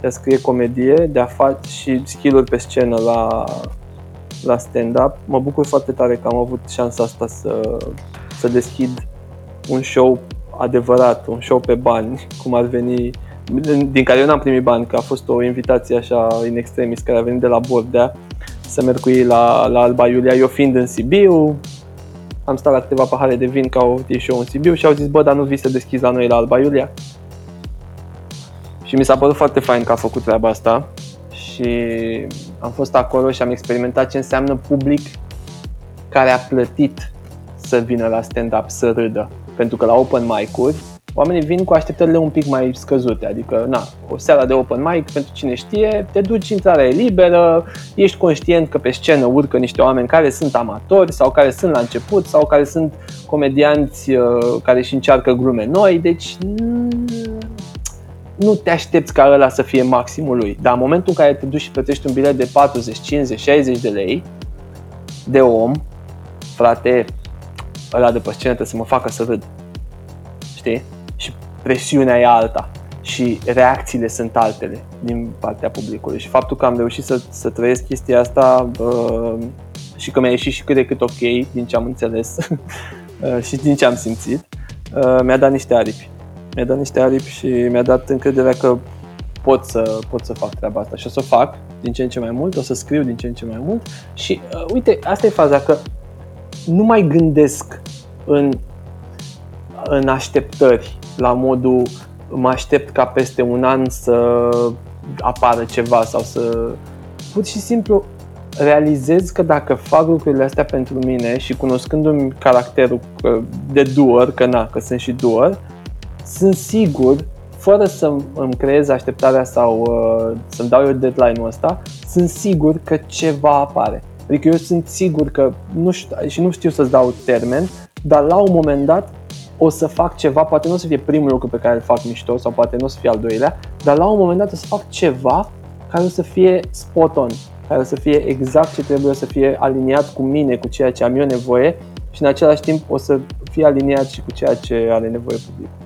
de a scrie comedie, de a face și skill-uri pe scenă la, la stand-up. Mă bucur foarte tare că am avut șansa asta să, să deschid un show adevărat, un show pe bani, cum ar veni... din care eu n-am primit bani, că a fost o invitație așa in extremis care a venit de la Bordea să merg cu ei la, la Alba Iulia, eu fiind în Sibiu, am stat la câteva pahare de vin ca au venit și eu în Sibiu și au zis bă, dar nu vii să deschizi la noi la Alba Iulia? Și mi s-a părut foarte fain că a făcut treaba asta și am fost acolo și am experimentat ce înseamnă public care a plătit să vină la stand-up, să râdă, pentru că la open mic-uri oamenii vin cu așteptările un pic mai scăzute, adică na, o seară de open mic, pentru cine știe, te duci, intrarea e liberă, ești conștient că pe scenă urcă niște oameni care sunt amatori sau care sunt la început sau care sunt comedianți care își încearcă glume noi, deci nu te aștepți ca ăla să fie maximul lui, dar în momentul în care te duci și plătești un bilet de patruzeci, cincizeci, șaizeci de lei de om, frate, ăla de pe scenă trebuie să mă facă să râd, știi? Presiunea e alta și reacțiile sunt altele din partea publicului. Și faptul că am reușit să, să trăiesc chestia asta uh, și că mi-a ieșit și cât de cât ok din ce am înțeles și din ce am simțit, uh, mi-a dat niște aripi. Mi-a dat niște aripi și mi-a dat încrederea că pot să, pot să fac treaba asta și o să o fac din ce în ce mai mult, o să scriu din ce în ce mai mult și uh, uite, asta e faza, că nu mai gândesc în, în așteptări, la modul mă aștept ca peste un an să apară ceva sau să... Pur și simplu realizez că dacă fac lucrurile astea pentru mine și cunoscându-mi caracterul de doer, că na, că sunt și doer, sunt sigur, fără să îmi creez așteptarea sau uh, să-mi dau eu deadline-ul ăsta, sunt sigur că ceva apare. Adică eu sunt sigur că, nu știu, și nu știu să-ți dau termen, dar la un moment dat o să fac ceva, poate nu o să fie primul lucru pe care îl fac mișto sau poate nu o să fie al doilea, dar la un moment dat o să fac ceva care o să fie spot on, care o să fie exact ce trebuie, o să fie aliniat cu mine, cu ceea ce am eu nevoie și în același timp o să fie aliniat și cu ceea ce are nevoie publicul.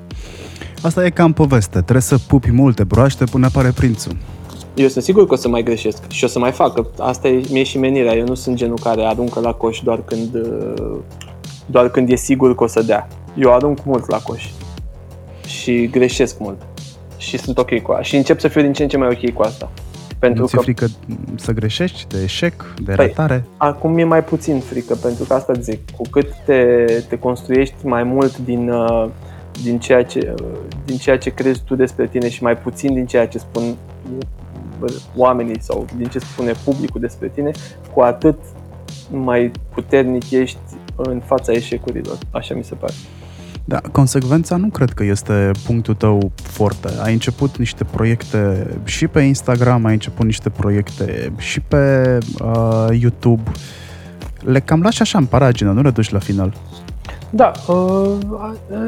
Asta e cam poveste, trebuie să pupi multe broaște până apare prințul. Eu sunt sigur că o să mai greșesc și o să mai fac, că asta e, mie și menirea, eu nu sunt genul care aruncă la coș doar când, doar când e sigur că o să dea. Eu arunc mult la coș și greșesc mult și sunt ok cu asta și încep să fiu din ce în ce mai ok cu asta. Pentru nu ți-e că... frică să greșești, de eșec, de păi, ratare? Acum e mai puțin frică, pentru că asta zic, cu cât te, te construiești mai mult din... Uh, din ceea ce, din ceea ce crezi tu despre tine și mai puțin din ceea ce spun oamenii sau din ce spune publicul despre tine, cu atât mai puternic ești în fața eșecurilor, așa mi se pare. Da, consecvența nu cred că este punctul tău forte. Ai început niște proiecte și pe Instagram, ai început niște proiecte și pe uh, YouTube. Le cam lași așa în paragină, nu le duci la final. Da, uh,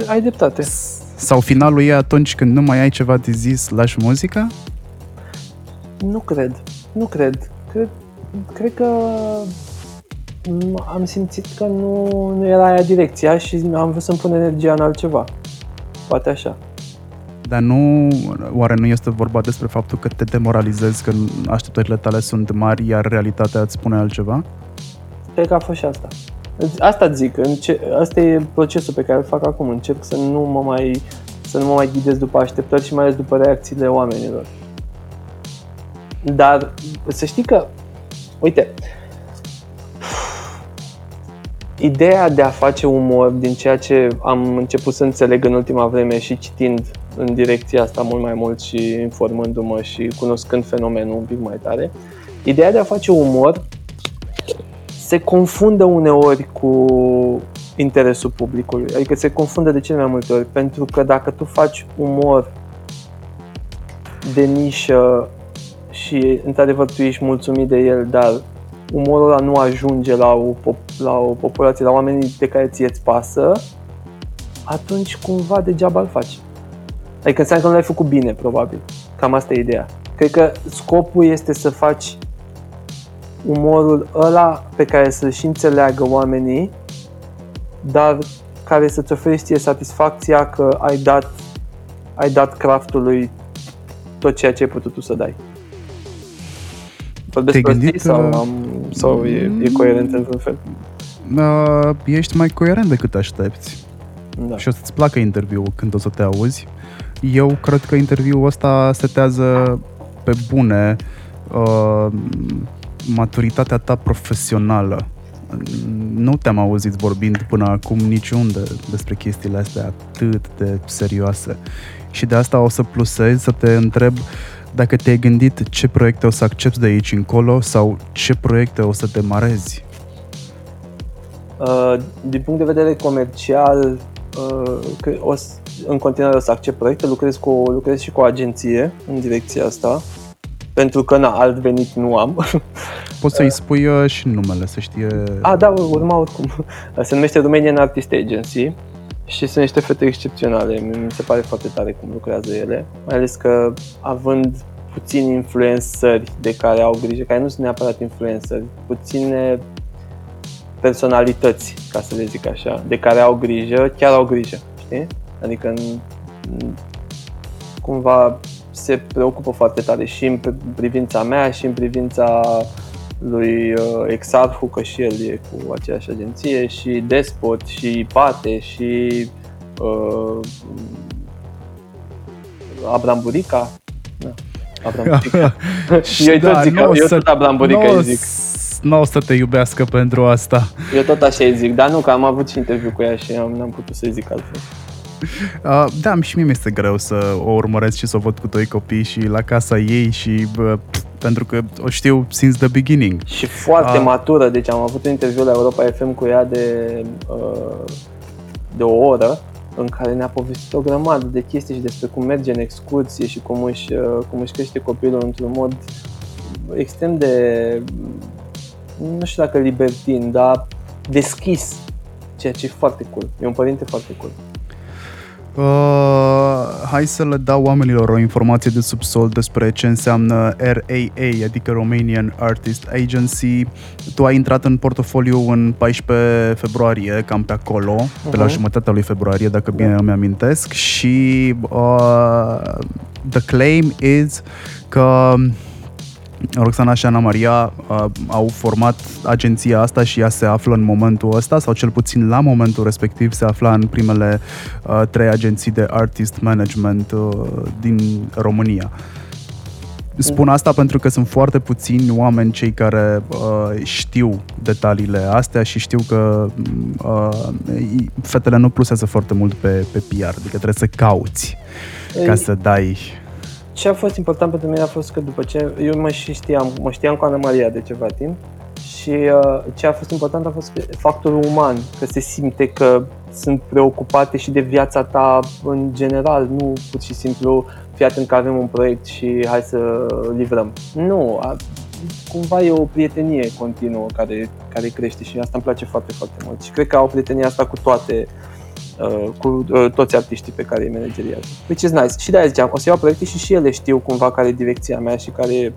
ai dreptate. Sau finalul e atunci când nu mai ai ceva de zis, lași muzica? Nu cred, nu cred. Cred, cred că am simțit că nu, nu era aia direcția și am vrut să-mi pun energia în altceva. Poate așa. Dar nu, oare nu este vorba despre faptul că te demoralizezi, că așteptările tale sunt mari, iar realitatea îți spune altceva? Cred că a fost și asta. Asta zic, asta e procesul pe care îl fac acum, încerc să nu mă mai, să nu mă mai ghidez după așteptări și mai ales după reacțiile oamenilor. Dar să știi că, uite, ideea de a face umor, din ceea ce am început să înțeleg în ultima vreme și citind în direcția asta mult mai mult și informându-mă și cunoscând fenomenul un pic mai tare, ideea de a face umor se confundă uneori cu interesul publicului, adică se confundă de cele mai multe ori, pentru că dacă tu faci umor de nișă și într-adevăr tu ești mulțumit de el, dar umorul ăla nu ajunge la o, la o populație, la oamenii de care ție-ți pasă, atunci cumva degeaba îl faci. Adică înseamnă că nu l-ai făcut bine, probabil. Cam asta e ideea. Cred că scopul este să faci umorul ăla pe care să-l și înțeleagă oamenii, dar care să-ți oferi ție satisfacția că ai dat, ai dat craftului tot ceea ce ai putut tu să dai. Vorbesc Te-ai prostii gândit, sau, am, sau e, e coerent într-un fel? Uh, ești mai coerent decât aștepți. Da. Și o să-ți placă interviul când o să te auzi. Eu cred că interviul ăsta setează pe bune uh, maturitatea ta profesională. Nu te-am auzit vorbind până acum niciunde despre chestiile astea atât de serioase. Și de asta o să plusezi, să te întreb dacă te-ai gândit ce proiecte o să accepți de aici încolo sau ce proiecte o să demarezi. Uh, din punct de vedere comercial, uh, o să, în continuare o să accept proiecte, lucrez, cu, lucrez și cu o agenție în direcția asta. Pentru că, na, alt venit nu am. Poți să-i spui uh, și numele, să știe... A, da, urma oricum. Se numește Romanian Artist Agency și sunt niște fete excepționale. Mi se pare foarte tare cum lucrează ele. Mai ales că, având puțini influenceri de care au grijă, care nu sunt neapărat influenceri, puține personalități, ca să le zic așa, de care au grijă, chiar au grijă, știi? Adică... În, cumva se preocupă foarte tare și în privința mea și în privința lui Exarhu, că și el e cu aceeași agenție, și Despot și Pate și uh, Abram Burica. Da. Abram Burica. Și eu da, tot zic, eu să, tot Abram Burica îi zic. Nu o să te iubească pentru asta. Eu tot așa îi zic, dar nu, că am avut și interviu cu ea și am, n-am putut să-i zic altfel. Uh, da, și mie mi-este greu să o urmăresc și să o văd cu doi copii și la casa ei și... Uh, pentru că o știu since the beginning. Și foarte uh, matură, deci am avut un interviu la Europa F M cu ea de, uh, de o oră, în care ne-a povestit o grămadă de chestii și despre cum merge în excursie și cum își, uh, cum își crește copilul într-un mod extrem de, nu știu dacă libertin, dar deschis, ceea ce e foarte cool. E un părinte foarte cool. Uh, hai să le dau oamenilor o informație de subsol despre ce înseamnă R A A, adică Romanian Artist Agency. Tu ai intrat în portofoliu în paisprezece februarie, cam pe acolo, uh-huh. pe la jumătatea lui februarie, dacă bine îmi amintesc, și uh, the claim is că Roxana și Ana Maria uh, au format agenția asta și ea se află în momentul ăsta, sau cel puțin la momentul respectiv se afla în primele uh, trei agenții de artist management uh, din România. Spun asta pentru că sunt foarte puțini oameni cei care uh, știu detaliile astea și știu că uh, fetele nu plusează foarte mult pe, pe P R, adică trebuie să cauți Ei. ca să dai... Ce a fost important pentru mine a fost că după ce eu mă și știam, mă știam cu Ana Maria de ceva timp și uh, ce a fost important a fost factorul uman, că se simte că sunt preocupate și de viața ta în general, nu pur și simplu fii atent că avem un proiect și hai să livrăm. Nu, a, cumva e o prietenie continuă care, care crește și asta îmi place foarte, foarte mult și cred că au prietenia asta cu toate cu toți artiștii pe care îi manageriază. Which is nice. Și de-aia ziceam, o să iau proiecte și și ele știu cumva care e direcția mea și care,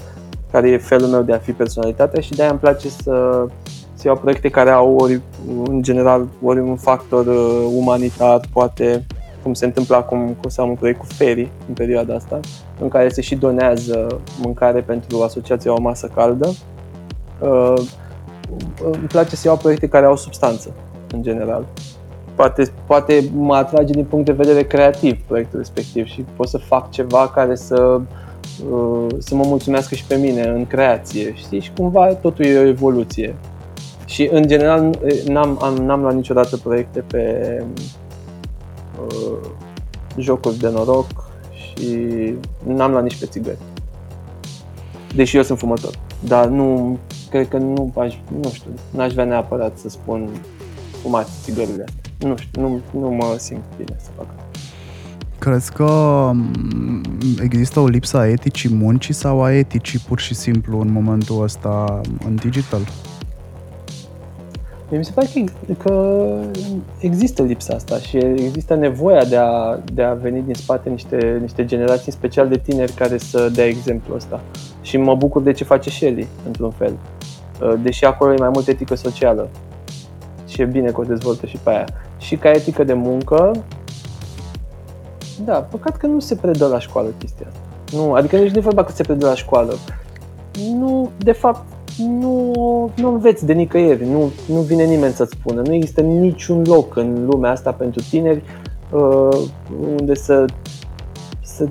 care e felul meu de a fi personalitatea și de-aia îmi place să, să iau proiecte care au ori, în general, ori un factor uh, umanitar, poate cum se întâmplă acum, o să am un proiect cu Ferry în perioada asta, în care se și donează mâncare pentru asociația O Masă Caldă. Uh, îmi place să iau proiecte care au substanță, în general. Poate, poate mă atrage din punct de vedere creativ proiectul respectiv și pot să fac ceva care să, să mă mulțumească și pe mine în creație, știi? Și cumva totul e o evoluție. Și în general n-am, am, n-am luat niciodată proiecte pe uh, jocuri de noroc și n-am luat nici pe țigări. Deși eu sunt fumător, dar nu, cred că nu, aș, nu știu, n-aș vrea neapărat să spun fumați țigările astea. Nu știu, nu, nu mă simt bine să fac. Crezi că există o lipsă a eticii muncii sau a eticii pur și simplu în momentul ăsta în digital? Mi se pare că există lipsa asta și există nevoia de a, de a veni din spate niște, niște generații, special de tineri, care să dea exemplu ăsta. Și mă bucur de ce face Shelly, într-un fel. Deși acolo e mai mult etică socială. Și e bine că o dezvoltă și pe aia. Și ca etică de muncă, da, păcat că nu se predă la școală chestia asta. Nu, adică nici nu e vorba că se predă la școală. Nu, de fapt, nu, nu înveți de nicăieri, nu, nu vine nimeni să-ți spună. Nu există niciun loc în lumea asta pentru tineri uh, unde să, să,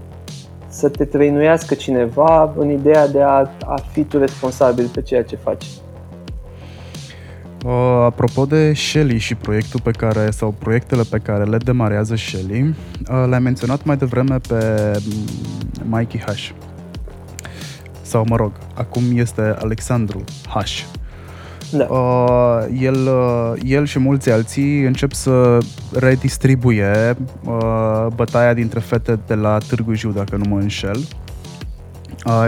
să te trăinuiască cineva în ideea de a, a fi tu responsabil pe ceea ce faci. Uh, apropo de Shelly și proiectul pe care, sau proiectele pe care le demarează Shelly, uh, le-am menționat mai devreme pe Mikey H. Sau, mă rog, acum este Alexandru H. Da. Uh, el, uh, el și mulți alții încep să redistribuie uh, bătaia dintre fete de la Târgu Jiu, dacă nu mă înșel.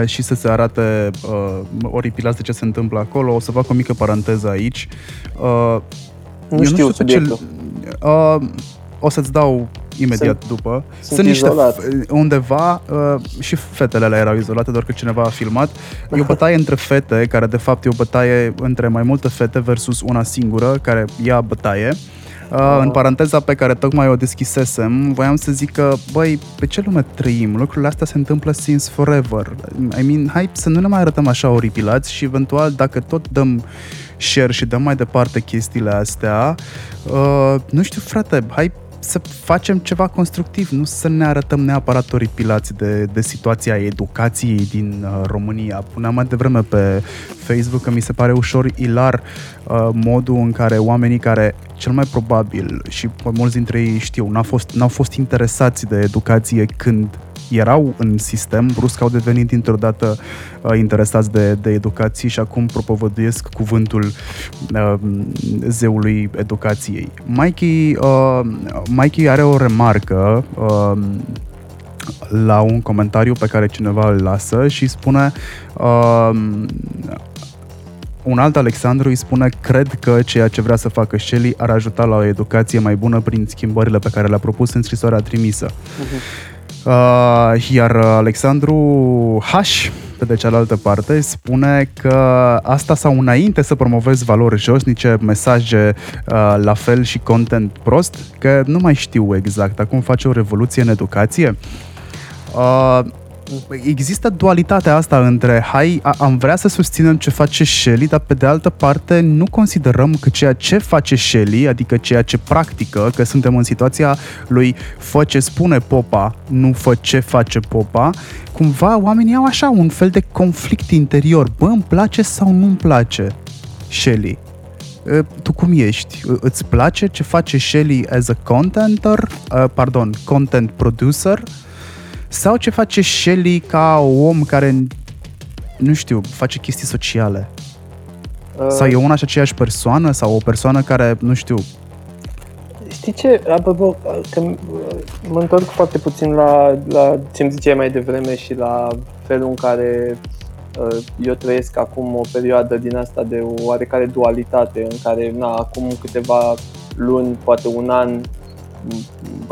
Și să se arate uh, oripilați de ce se întâmplă acolo. O să fac o mică paranteză aici. Uh, nu, știu nu știu subiectul. Ce, uh, o să-ți dau imediat sunt, după. Sunt, sunt niște f- undeva uh, și fetele alea erau izolate, doar că cineva a filmat. E o bătaie între fete, care de fapt e o bătaie între mai multe fete versus una singură, care ia bătaie. Uh, în paranteza pe care tocmai o deschisesem, voiam să zic că, băi, pe ce lume trăim? Lucrurile astea se întâmplă since forever. I mean, hai să nu ne mai arătăm așa oripilați și eventual, dacă tot dăm share și dăm mai departe chestiile astea, uh, nu știu, frate, hai să facem ceva constructiv, nu să ne arătăm neapărat oripilați de, de situația educației din uh, România. Puneam mai devreme pe Facebook că mi se pare ușor ilar uh, modul în care oamenii care cel mai probabil, și mulți dintre ei știu, n-au fost, n-au fost interesați de educație când erau în sistem, brusc au devenit dintr-o dată uh, interesați de, de educație și acum propovăduiesc cuvântul uh, zeului educației. Mikey, uh, Mikey are o remarcă uh, la un comentariu pe care cineva îl lasă și spune... Uh, Un alt Alexandru îi spune: cred că ceea ce vrea să facă Shelly ar ajuta la o educație mai bună prin schimbările pe care le-a propus în scrisoarea trimisă. Uh-huh. Uh, iar Alexandru H, pe de cealaltă parte, spune că asta sau înainte să promovezi valori josnice, mesaje uh, la fel și content prost, că nu mai știu exact, acum face o revoluție în educație. Uh, Există dualitatea asta între hai, am vrea să susținem ce face Shelly, dar pe de altă parte nu considerăm că ceea ce face Shelly, adică ceea ce practică, că suntem în situația lui fă ce spune popa, nu fă ce face popa, cumva oamenii au așa un fel de conflict interior. Bă, îmi place sau nu îmi place Shelly? Tu cum ești? Îți place ce face Shelly as a contenter, uh, pardon, content producer? Sau ce face Shelly ca om care, nu știu, face chestii sociale? Uh, sau e una și aceeași persoană? Sau o persoană care, nu știu... Știi ce? Apropo, că mă întorc foarte puțin la, la ce-mi ziceai mai devreme și la felul în care uh, eu trăiesc acum o perioadă din asta de oarecare dualitate, în care, na, acum câteva luni, poate un an,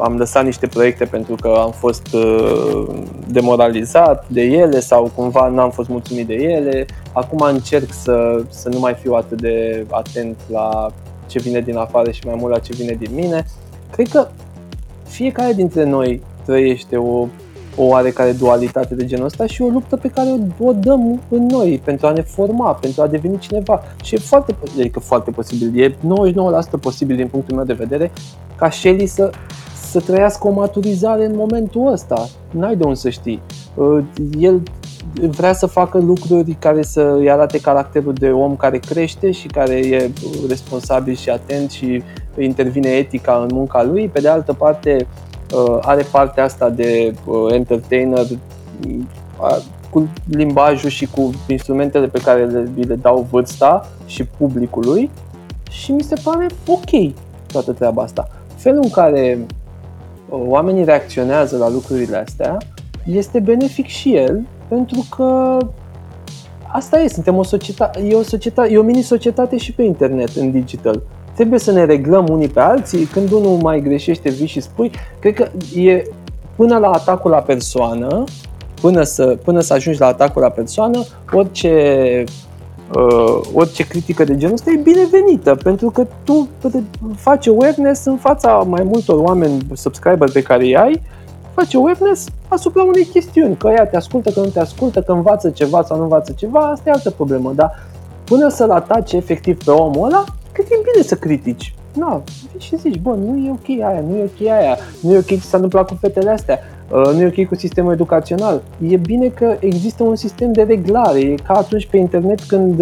am lăsat niște proiecte pentru că am fost uh, demoralizat de ele sau cumva n-am fost mulțumit de ele. Acum încerc să, să nu mai fiu atât de atent la ce vine din afară și mai mult la ce vine din mine. Cred că fiecare dintre noi trăiește o, o oarecare dualitate de genul ăsta și o luptă pe care o, o dăm în noi pentru a ne forma, pentru a deveni cineva. Și e foarte, adică foarte posibil, e nouăzeci și nouă la sută posibil din punctul meu de vedere ca Shelly să, să trăiască o maturizare în momentul ăsta. N-ai de unde să știi. El vrea să facă lucruri care să-i arate caracterul de om care crește și care e responsabil și atent și intervine etica în munca lui. Pe de altă parte, are partea asta de entertainer cu limbajul și cu instrumentele pe care le, le dau vârsta și publicului și mi se pare ok toată treaba asta. Felul în care oamenii reacționează la lucrurile astea este benefic și el, pentru că asta e, suntem o societate, e o societate, e o mini-societate și pe internet, în digital. Trebuie să ne reglăm unii pe alții, când unul mai greșește, vii și spui. Cred că e până la atacul la persoană, până să, până să ajungi la atacul la persoană, orice... Uh, orice critică de genul ăsta e binevenită, pentru că tu faci awareness în fața mai multor oameni subscriber pe care îi ai, faci awareness asupra unei chestiuni, că ea te ascultă, că nu te ascultă, că învață ceva sau nu învață ceva, asta e altă problemă, dar până să-l ataci efectiv pe omul ăla, cred că e bine să critici. Na, și zici, bă, nu e ok aia, nu e ok aia, nu e ok ce s-a întâmplat cu fetele astea, nu e ok cu sistemul educațional. E bine că există un sistem de reglare, e ca atunci pe internet când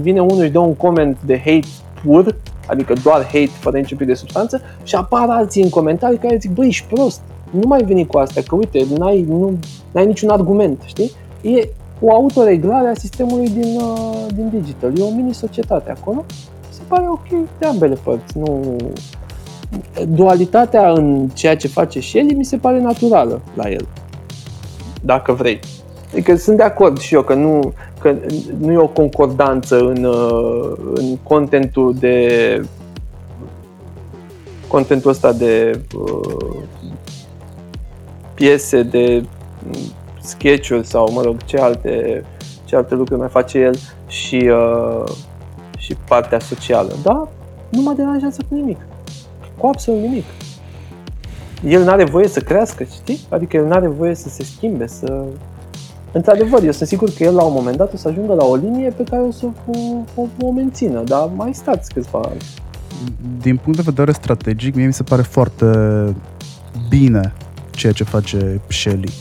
vine unul și dă un coment de hate pur, adică doar hate fără niciun pic de substanță, și apar alții în comentarii care zic, bă, ești prost, nu mai veni cu astea, că uite, n-ai, nu, n-ai niciun argument, știi? E o autoreglare a sistemului din, din digital, e o mini-societate acolo. Pare ok de ambele părți. Nu... Dualitatea în ceea ce face Shelly mi se pare naturală la el, dacă vrei. Adică sunt de acord și eu că nu, că nu e o concordanță în, în contentul de contentul ăsta de uh, piese, de sketch-uri sau mă rog ce alte, ce alte lucruri mai face el și uh, și partea socială, da? Nu mă deranjează cu nimic. cu absolut nimic. El n-are voie să crească, știi? Adică el n-are voie să se schimbe, să... Într-adevăr, eu sunt sigur că el la un moment dat o să ajungă la o linie pe care o să o, o, o mențină, dar mai stați câțiva ani. Din punct de vedere strategic, mie mi se pare foarte bine ceea ce face Shelly.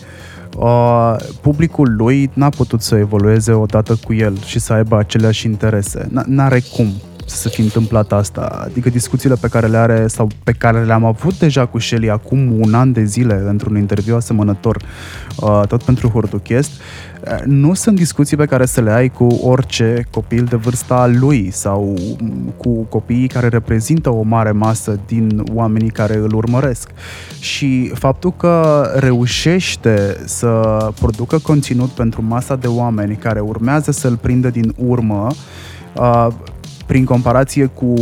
Uh, publicul lui n-a putut să evolueze odată cu el și să aibă aceleași interese. N-are cum să fi întâmplat asta. Adică discuțiile pe care le are sau pe care le-am avut deja cu Shelly acum un an de zile într-un interviu asemănător, uh, tot pentru Hurduchest, nu sunt discuții pe care să le ai cu orice copil de vârsta lui sau cu copiii care reprezintă o mare masă din oamenii care îl urmăresc. Și faptul că reușește să producă conținut pentru masa de oameni care urmează să-l prindă din urmă, uh, prin comparație cu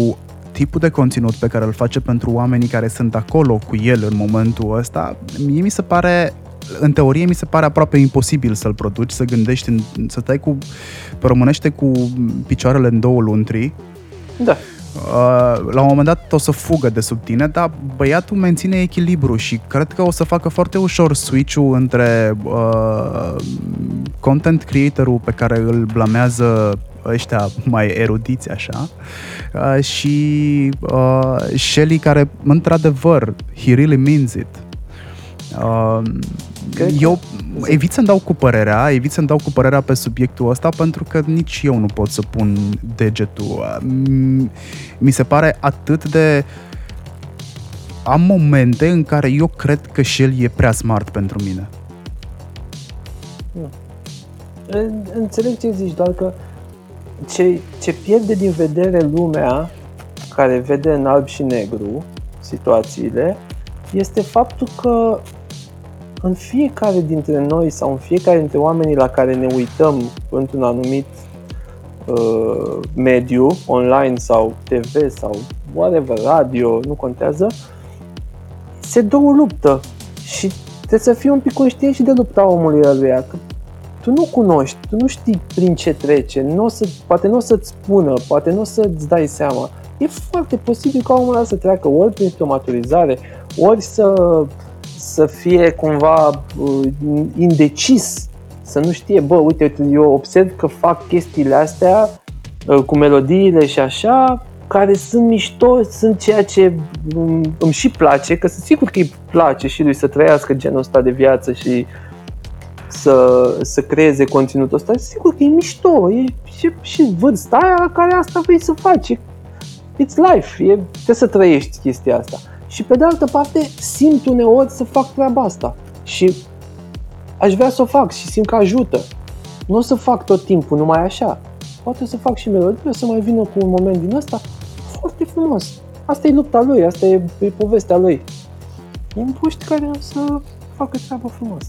tipul de conținut pe care îl face pentru oamenii care sunt acolo cu el în momentul ăsta, mie mi se pare, în teorie mi se pare aproape imposibil să-l produci, să gândești, să stai cu, pe românește, cu picioarele în două luntri. Da. La un moment dat o să fugă de sub tine, dar băiatul menține echilibru și cred că o să facă foarte ușor switch-ul între uh, content creator-ul pe care îl blamează ăștia mai erudiți așa uh, și uh, Shelly, care într-adevăr he really means it. Uh, eu evit să-mi dau cu părerea, evit să-mi dau cu părerea pe subiectul ăsta, pentru că nici eu nu pot să pun degetul. Mi se pare atât de... Am momente în care eu cred că Shelly e prea smart pentru mine. Nu. Înțeleg ce zici, doar că ce, ce pierde din vedere lumea care vede în alb și negru situațiile este faptul că în fiecare dintre noi sau în fiecare dintre oamenii la care ne uităm într-un anumit uh, mediu, online sau T V sau whatever, radio, nu contează, se dă o luptă și trebuie să fii un pic conștient și de lupta omului ăluia, că tu nu cunoști, tu nu știi prin ce trece, n-o să, poate nu o să-ți spună, poate nu o să-ți dai seama. E foarte posibil ca omul ăla să treacă ori printr-o maturizare, ori să... să fie cumva uh, indecis, să nu știe, bă, uite, eu observ că fac chestiile astea uh, cu melodiile și așa, care sunt mișto, sunt ceea ce um, îmi și place, că sunt sigur că îi place și lui să trăiască genul ăsta de viață și să, să creeze conținutul ăsta, sigur că e mișto, e și, și vârsta aia la care asta vrei să faci, it's life, e, trebuie să trăiești chestia asta. Și pe de altă parte simt uneori să fac treaba asta și aș vrea să o fac și simt că ajută. Nu o să fac tot timpul numai așa. Poate o să fac și melodie, o să mai vină cu un moment din ăsta foarte frumos. Asta e lupta lui, asta e, e povestea lui. E un puști care o să facă treaba frumos.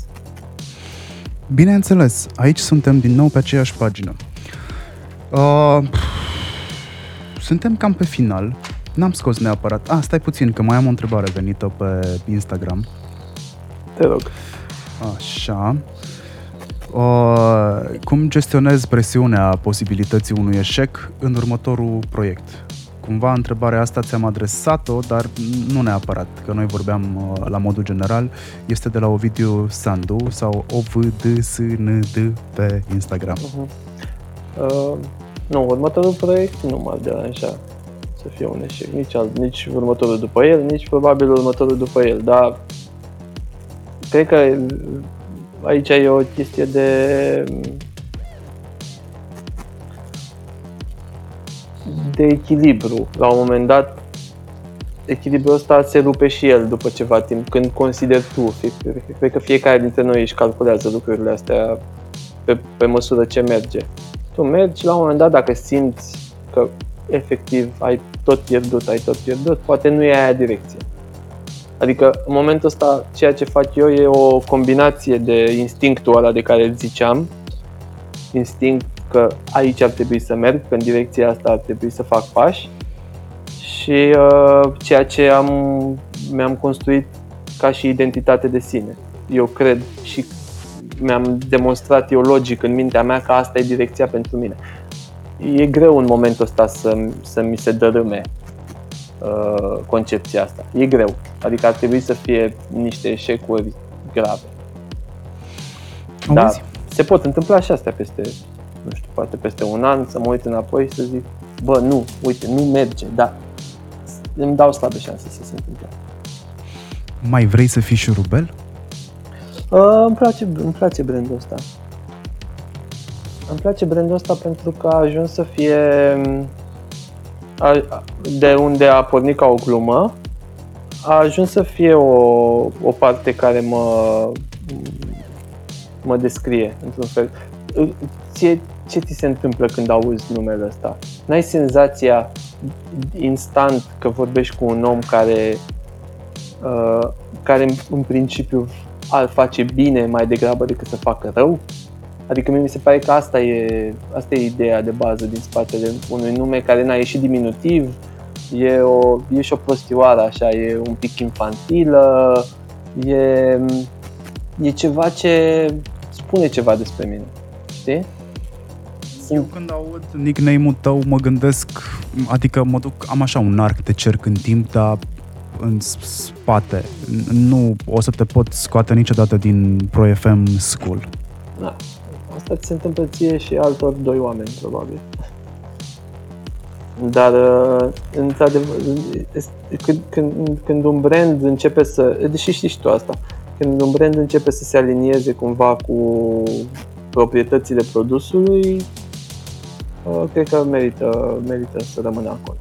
Bineînțeles, aici suntem din nou pe aceeași pagină. Uh, suntem cam pe final. N-am scos neapărat. Ah, stai puțin, că mai am o întrebare venită pe Instagram. Te rog. Așa. Uh, cum gestionezi presiunea posibilității unui eșec în următorul proiect? Cumva întrebarea asta ți-am adresat-o, dar nu neapărat, că noi vorbeam uh, la modul general. Este de la Ovidiu Sandu sau O V D S N D pe Instagram. Uh-huh. Uh, nu, următorul proiect nu m-ar deranja să fie un eșec, nici, alt, nici următorul după el, nici probabil următorul după el, dar cred că aici e o chestie de de echilibru. La un moment dat echilibrul ăsta se rupe și el după ceva timp, când consideri tu, cred că fiecare dintre noi își calculează lucrurile astea pe, pe măsură ce merge. Tu mergi, la un moment dat, dacă simți că efectiv ai tot pierdut, ai tot pierdut, poate nu e aia direcție. Adică în momentul ăsta ceea ce fac eu e o combinație de instinctul ăla de care ziceam, instinct că aici ar trebui să merg, că în direcția asta ar trebui să fac pași, și uh, ceea ce am, mi-am construit ca și identitate de sine. Eu cred și mi-am demonstrat eu logic în mintea mea că asta e direcția pentru mine. E greu în momentul ăsta să, să mi se dărâme uh, concepția asta. E greu, adică ar trebui să fie niște eșecuri grave. Dar se pot întâmpla și astea peste, nu știu, poate peste un an să mă uit înapoi și să zic, bă, nu, uite, nu merge, dar îmi dau slabe șanse să se întâmple. Mai vrei să fii Șurubel? Uh, îmi place, îmi place brandul ăsta. Îmi place brandul ăsta pentru că a ajuns să fie de unde a pornit ca o glumă, a ajuns să fie o, o parte care mă, mă descrie într-un fel. Ție, ce ți se întâmplă când auzi numele ăsta? N-ai senzația instant că vorbești cu un om care, uh, care în principiu ar face bine mai degrabă decât să facă rău? Adică mie mi se pare că asta e, asta e ideea de bază din spatele unui nume care n-a ieșit diminutiv, e, o, e și o prostioară așa, e un pic infantilă, e, e ceva ce spune ceva despre mine, știi? Eu când aud nickname-ul tău mă gândesc, adică mă duc, am așa un arc de cerc în timp, dar în spate, nu o să te pot scoate niciodată din ProFM School. Da. Asta ți se întâmplă ție și altor doi oameni, probabil. Dar, într-adevăr, când, când, când un brand începe să... Deși știi și tu asta. Când un brand începe să se alinieze cumva cu proprietățile produsului, cred că merită, merită să rămână acolo.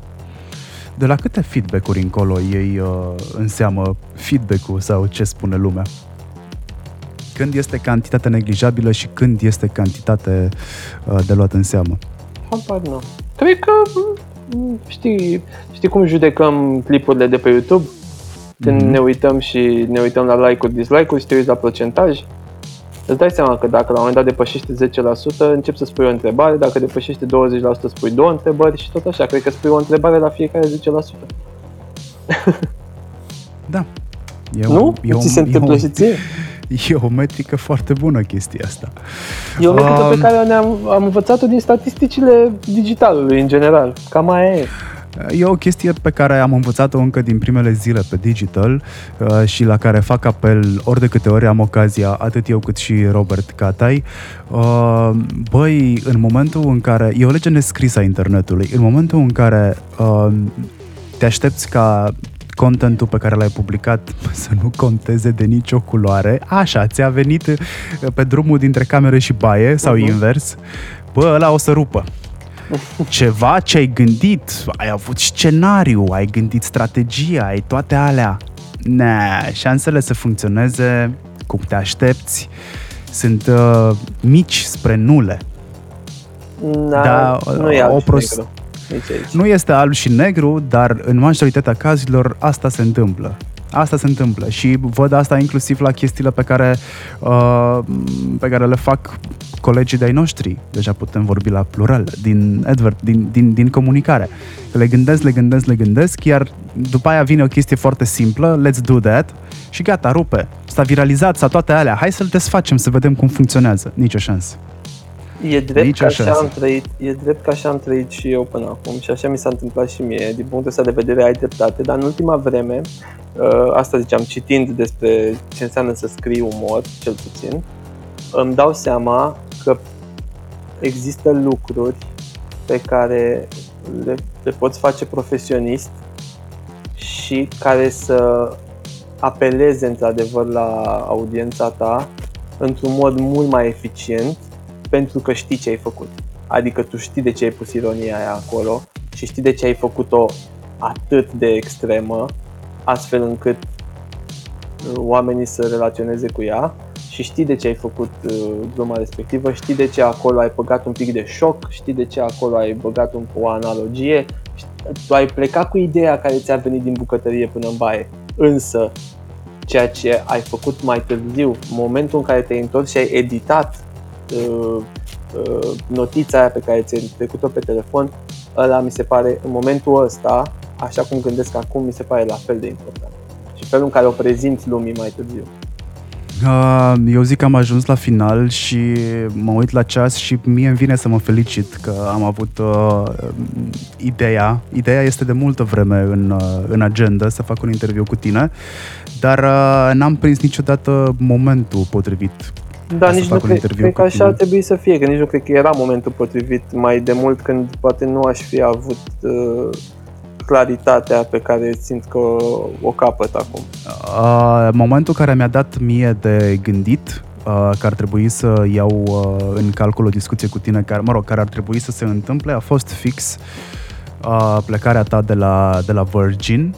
De la câte feedback-uri încolo ei înseamă feedback-ul sau ce spune lumea? Când este cantitate neglijabilă și când este cantitate de luat în seamă? Habar nu. Cred că știi, știi cum judecăm clipurile de pe YouTube? Când mm. ne uităm și ne uităm la like-uri, dislike-uri și te uiți la procentaj, îți dai seama că dacă la un moment dat depășește zece la sută, începi să spui o întrebare, dacă depășește douăzeci la sută spui două întrebări și tot așa. Cred că spui o întrebare la fiecare zece la sută. Da. Eu, nu? Eu, ți se eu, întâmplă eu... și ție? E o metrică foarte bună chestia asta. E o metrică um, pe care ne-am am învățat-o din statisticile digitalului în general. Cam aia e. E o chestie pe care am învățat-o încă din primele zile pe digital uh, și la care fac apel ori de câte ori am ocazia, atât eu cât și Robert Catai. Uh, băi, în momentul în care... E o lege nescrisă a internetului. În momentul în care uh, te aștepți ca... contentul pe care l-ai publicat să nu conteze de nicio culoare. Așa, ți-a venit pe drumul dintre cameră și baie, sau uh-huh. invers. Bă, ăla o să rupă. Ceva ce ai gândit, ai avut scenariu, ai gândit strategia, ai toate alea. Na, șansele să funcționeze cum te aștepți sunt uh, mici spre nule. Na, dar nu e o prostie. Nu este alb și negru, dar în majoritatea cazurilor asta se întâmplă. Asta se întâmplă și văd asta inclusiv la chestiile pe care, uh, pe care le fac colegii de-ai noștri. Deja putem vorbi la plural, din advert, din, din, din comunicare. Le gândesc, le gândesc, le gândesc, iar după aia vine o chestie foarte simplă, let's do that, și gata, rupe. S-a viralizat, s-a toate alea, hai să-l desfacem, să vedem cum funcționează. Nicio șansă. E drept că așa am trăit, e drept că așa am trăit și eu până acum și așa mi s-a întâmplat și mie. Din punctul ăsta de vedere ai dreptate, dar în ultima vreme, asta ziceam, citind despre ce înseamnă să scrii umor, cel puțin, îmi dau seama că există lucruri pe care le, le poți face profesionist și care să apeleze într-adevăr la audiența ta într-un mod mult mai eficient, pentru că știi ce ai făcut. Adică tu știi de ce ai pus ironia aia acolo și știi de ce ai făcut-o atât de extremă, astfel încât oamenii să relaționeze cu ea, și știi de ce ai făcut gluma respectivă, știi de ce acolo ai băgat un pic de șoc, știi de ce acolo ai băgat un, o analogie. Tu ai plecat cu ideea care ți-a venit din bucătărie până în baie, însă ceea ce ai făcut mai târziu, momentul în care te-ai întors și ai editat notița aia pe care ți-ai trecut-o pe telefon, ăla mi se pare, în momentul ăsta, așa cum gândesc acum, mi se pare la fel de important. Și felul în care o prezinți lumii mai târziu. Eu zic că am ajuns la final și mă uit la ceas și mie îmi vine să mă felicit că am avut uh, ideea. Ideea este de multă vreme în, uh, în agenda să fac un interviu cu tine, dar uh, n-am prins niciodată momentul potrivit. Da, nici nu cred, cred că așa ar trebui să fie, că nici nu cred că era momentul potrivit mai de mult, când poate nu aș fi avut uh, claritatea pe care simt că o, o capăt acum. Uh, momentul care mi-a dat mie de gândit, uh, că ar trebui să iau uh, în calcul o discuție cu tine, care, mă rog, care ar trebui să se întâmple, a fost fix uh, plecarea ta de la, de la Virgin.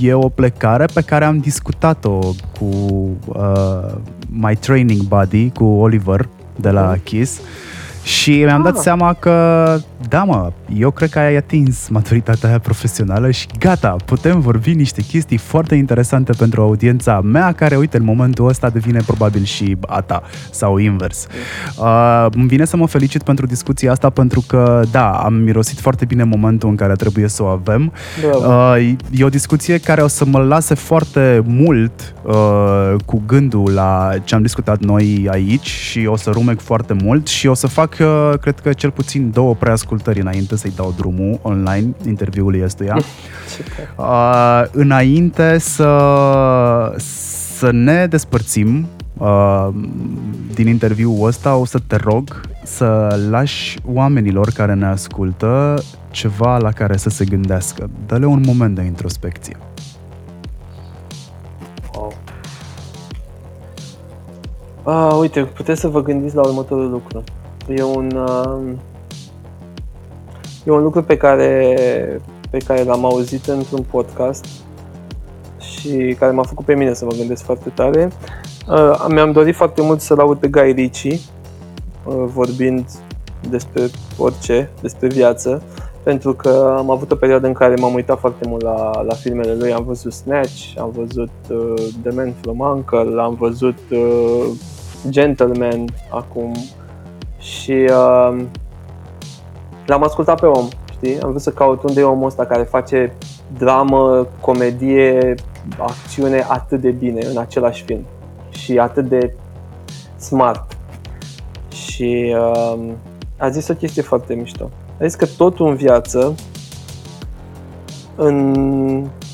E o plecare pe care am discutat-o cu uh, my training buddy, cu Oliver de la Kiss, și mi-am dat seama că, da mă, eu cred că ai atins maturitatea aia profesională și gata, putem vorbi niște chestii foarte interesante pentru audiența mea, care, uite, în momentul ăsta devine probabil și a ta, sau invers. Uh, îmi vine să mă felicit pentru discuția asta, pentru că, da, am mirosit foarte bine momentul în care trebuie să o avem. Uh, e o discuție care o să mă lase foarte mult uh, cu gândul la ce am discutat noi aici și o să rumec foarte mult și o să fac cred că cel puțin două preascultări înainte să-i dau drumul online interviului ăstuia. uh, Înainte să, să ne despărțim uh, din interviul ăsta, o să te rog să lași oamenilor care ne ascultă ceva la care să se gândească. Dă-le un moment de introspecție. Wow. Ah, uite, puteți să vă gândiți la următorul lucru. E un, e un lucru pe care, pe care l-am auzit într-un podcast și care m-a făcut pe mine să mă gândesc foarte tare. Mi-am dorit foarte mult să-l aud pe Guy Ritchie vorbind despre orice, despre viață, pentru că am avut o perioadă în care m-am uitat foarte mult la, la filmele lui. Am văzut Snatch, am văzut uh, The Man from U N C L E, am văzut uh, Gentleman acum. Și uh, l-am ascultat pe om, știi? Am vrut să caut unde e omul ăsta care face dramă, comedie, acțiune atât de bine în același film și atât de smart. Și uh, a zis o chestie foarte mișto. A zis că totul în viață, în,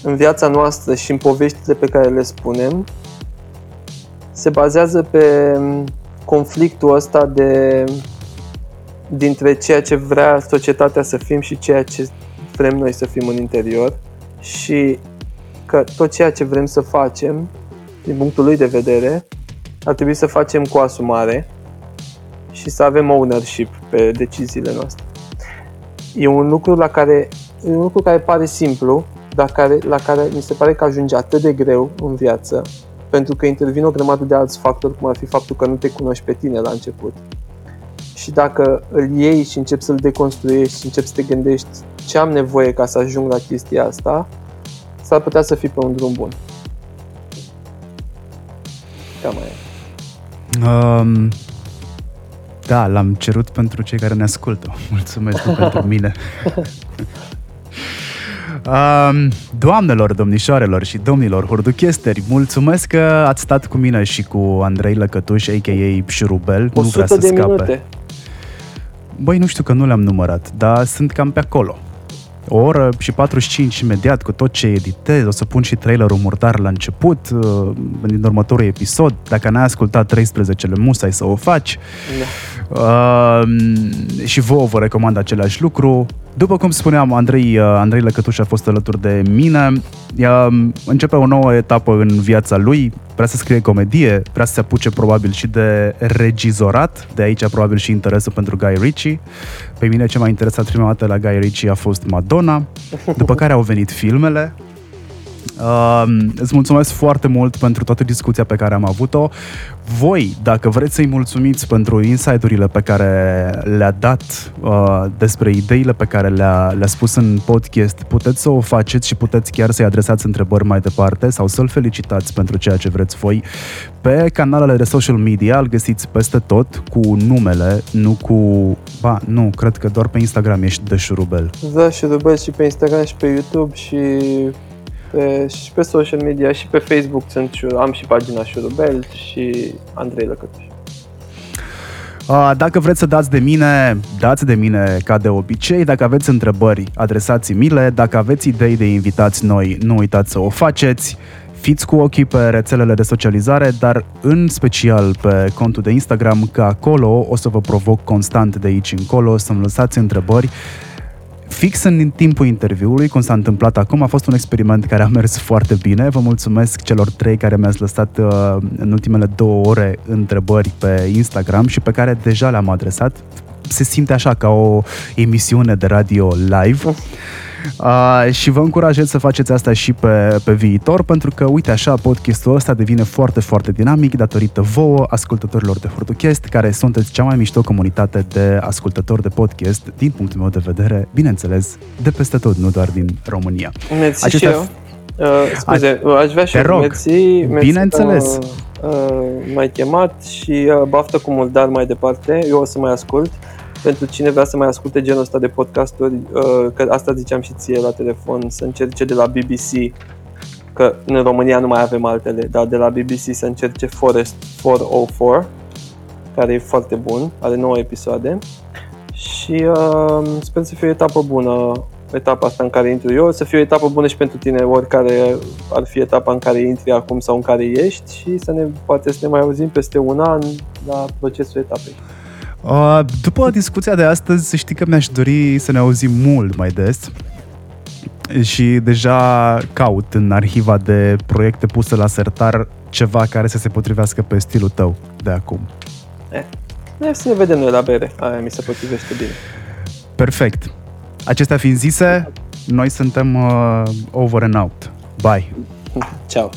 în viața noastră și în poveștile pe care le spunem, se bazează pe conflictul ăsta de, dintre ceea ce vrea societatea să fim și ceea ce vrem noi să fim în interior, și că tot ceea ce vrem să facem, din punctul lui de vedere, ar trebui să facem cu asumare și să avem ownership pe deciziile noastre. E un lucru, la care, e un lucru care pare simplu, dar care, la care mi se pare că ajunge atât de greu în viață, pentru că intervin o grămadă de alți factori, cum ar fi faptul că nu te cunoști pe tine la început. Și dacă îl iei și începi să-l deconstruiești și începi să te gândești ce am nevoie ca să ajung la chestia asta, s-ar putea să fii pe un drum bun. Cam aia. Um, da, l-am cerut pentru cei care ne ascultă. Mulțumesc pentru mine. Um, doamnelor, domnișoarelor și domnilor hurduchesteri, mulțumesc că ați stat cu mine și cu Andrei Lăcătuș, a k a. Șurubel. Nu vrea să scape. Minute. Băi, nu știu, că nu le-am numărat, dar sunt cam pe acolo. O oră și patruzeci și cinci imediat, cu tot ce editez. O să pun și trailerul Murdar la început, din următorul episod. Dacă n-ai ascultat treisprezecele, musai să o faci. Da. Uh, și vouă vă recomand același lucru. După cum spuneam, Andrei, Andrei Lăcătuș a fost alături de mine. Ea începe o nouă etapă în viața lui. Vrea să scrie comedie, vrea să se apuce probabil și de regizorat. De aici probabil și interesul pentru Guy Ritchie. Pe mine ce m-a interesat prima dată la Guy Ritchie a fost Madonna. După care au venit filmele. Uh, îți mulțumesc foarte mult pentru toată discuția pe care am avut-o. Voi, dacă vreți să-i mulțumiți pentru insight-urile pe care le-a dat, uh, despre ideile pe care le-a, le-a spus în podcast, puteți să o faceți și puteți chiar să-i adresați întrebări mai departe sau să-l felicitați pentru ceea ce vreți voi. Pe canalele de social media îl găsiți peste tot cu numele, nu cu... Ba, nu, cred că doar pe Instagram ești de Șurubel. Da, Șurubel, și pe Instagram și pe YouTube și... pe, și pe social media și pe Facebook sunt, am și pagina Șurubel și Andrei Lăcătuș. Dacă vreți să dați de mine, dați de mine ca de obicei. Dacă aveți întrebări, adresați-mi le. Dacă aveți idei de invitați noi, nu uitați să o faceți. Fiți cu ochii pe rețelele de socializare, dar în special pe contul de Instagram, că acolo o să vă provoc constant de aici încolo să-mi lăsați întrebări. Fix în timpul interviului, cum s-a întâmplat acum, a fost un experiment care a mers foarte bine. Vă mulțumesc celor trei care mi-ați lăsat în ultimele două ore întrebări pe Instagram și pe care deja le-am adresat. Se simte așa ca o emisiune de radio live. Uh, și vă încurajez să faceți asta și pe, pe viitor, pentru că, uite așa, podcastul ăsta devine foarte, foarte dinamic datorită vouă, ascultătorilor de Hurduchest, care sunteți cea mai mișto comunitate de ascultători de podcast, din punctul meu de vedere, bineînțeles, de peste tot, nu doar din România. Mersi și eu. Uh, scuze, a- aș vrea și eu. Mersi, bineînțeles. Că, uh, m-ai chemat și uh, baftă cu Murdar mai departe, eu o să mai ascult. Pentru cine vrea să mai asculte genul ăsta de podcasturi, că asta ziceam și ție la telefon, să încerce de la B B C, că în România nu mai avem altele, dar de la B B C să încerce Forest patru zero patru, care e foarte bun, are nouă episoade și uh, sper să fie o etapă bună, etapa asta în care intru eu, să fie o etapă bună și pentru tine, oricare ar fi etapa în care intri acum sau în care ești, și să ne, poate să ne mai auzim peste un an la procesul etapei. Uh, după discuția de astăzi, să știi că mi-aș dori să ne auzim mult mai des și deja caut în arhiva de proiecte puse la sertar ceva care să se potrivească pe stilul tău de acum. Eh, noi să ne vedem noi la bere, aia mi se potrivește bine. Perfect. Acestea fiind zise, noi suntem uh, over and out. Bye! Ciao!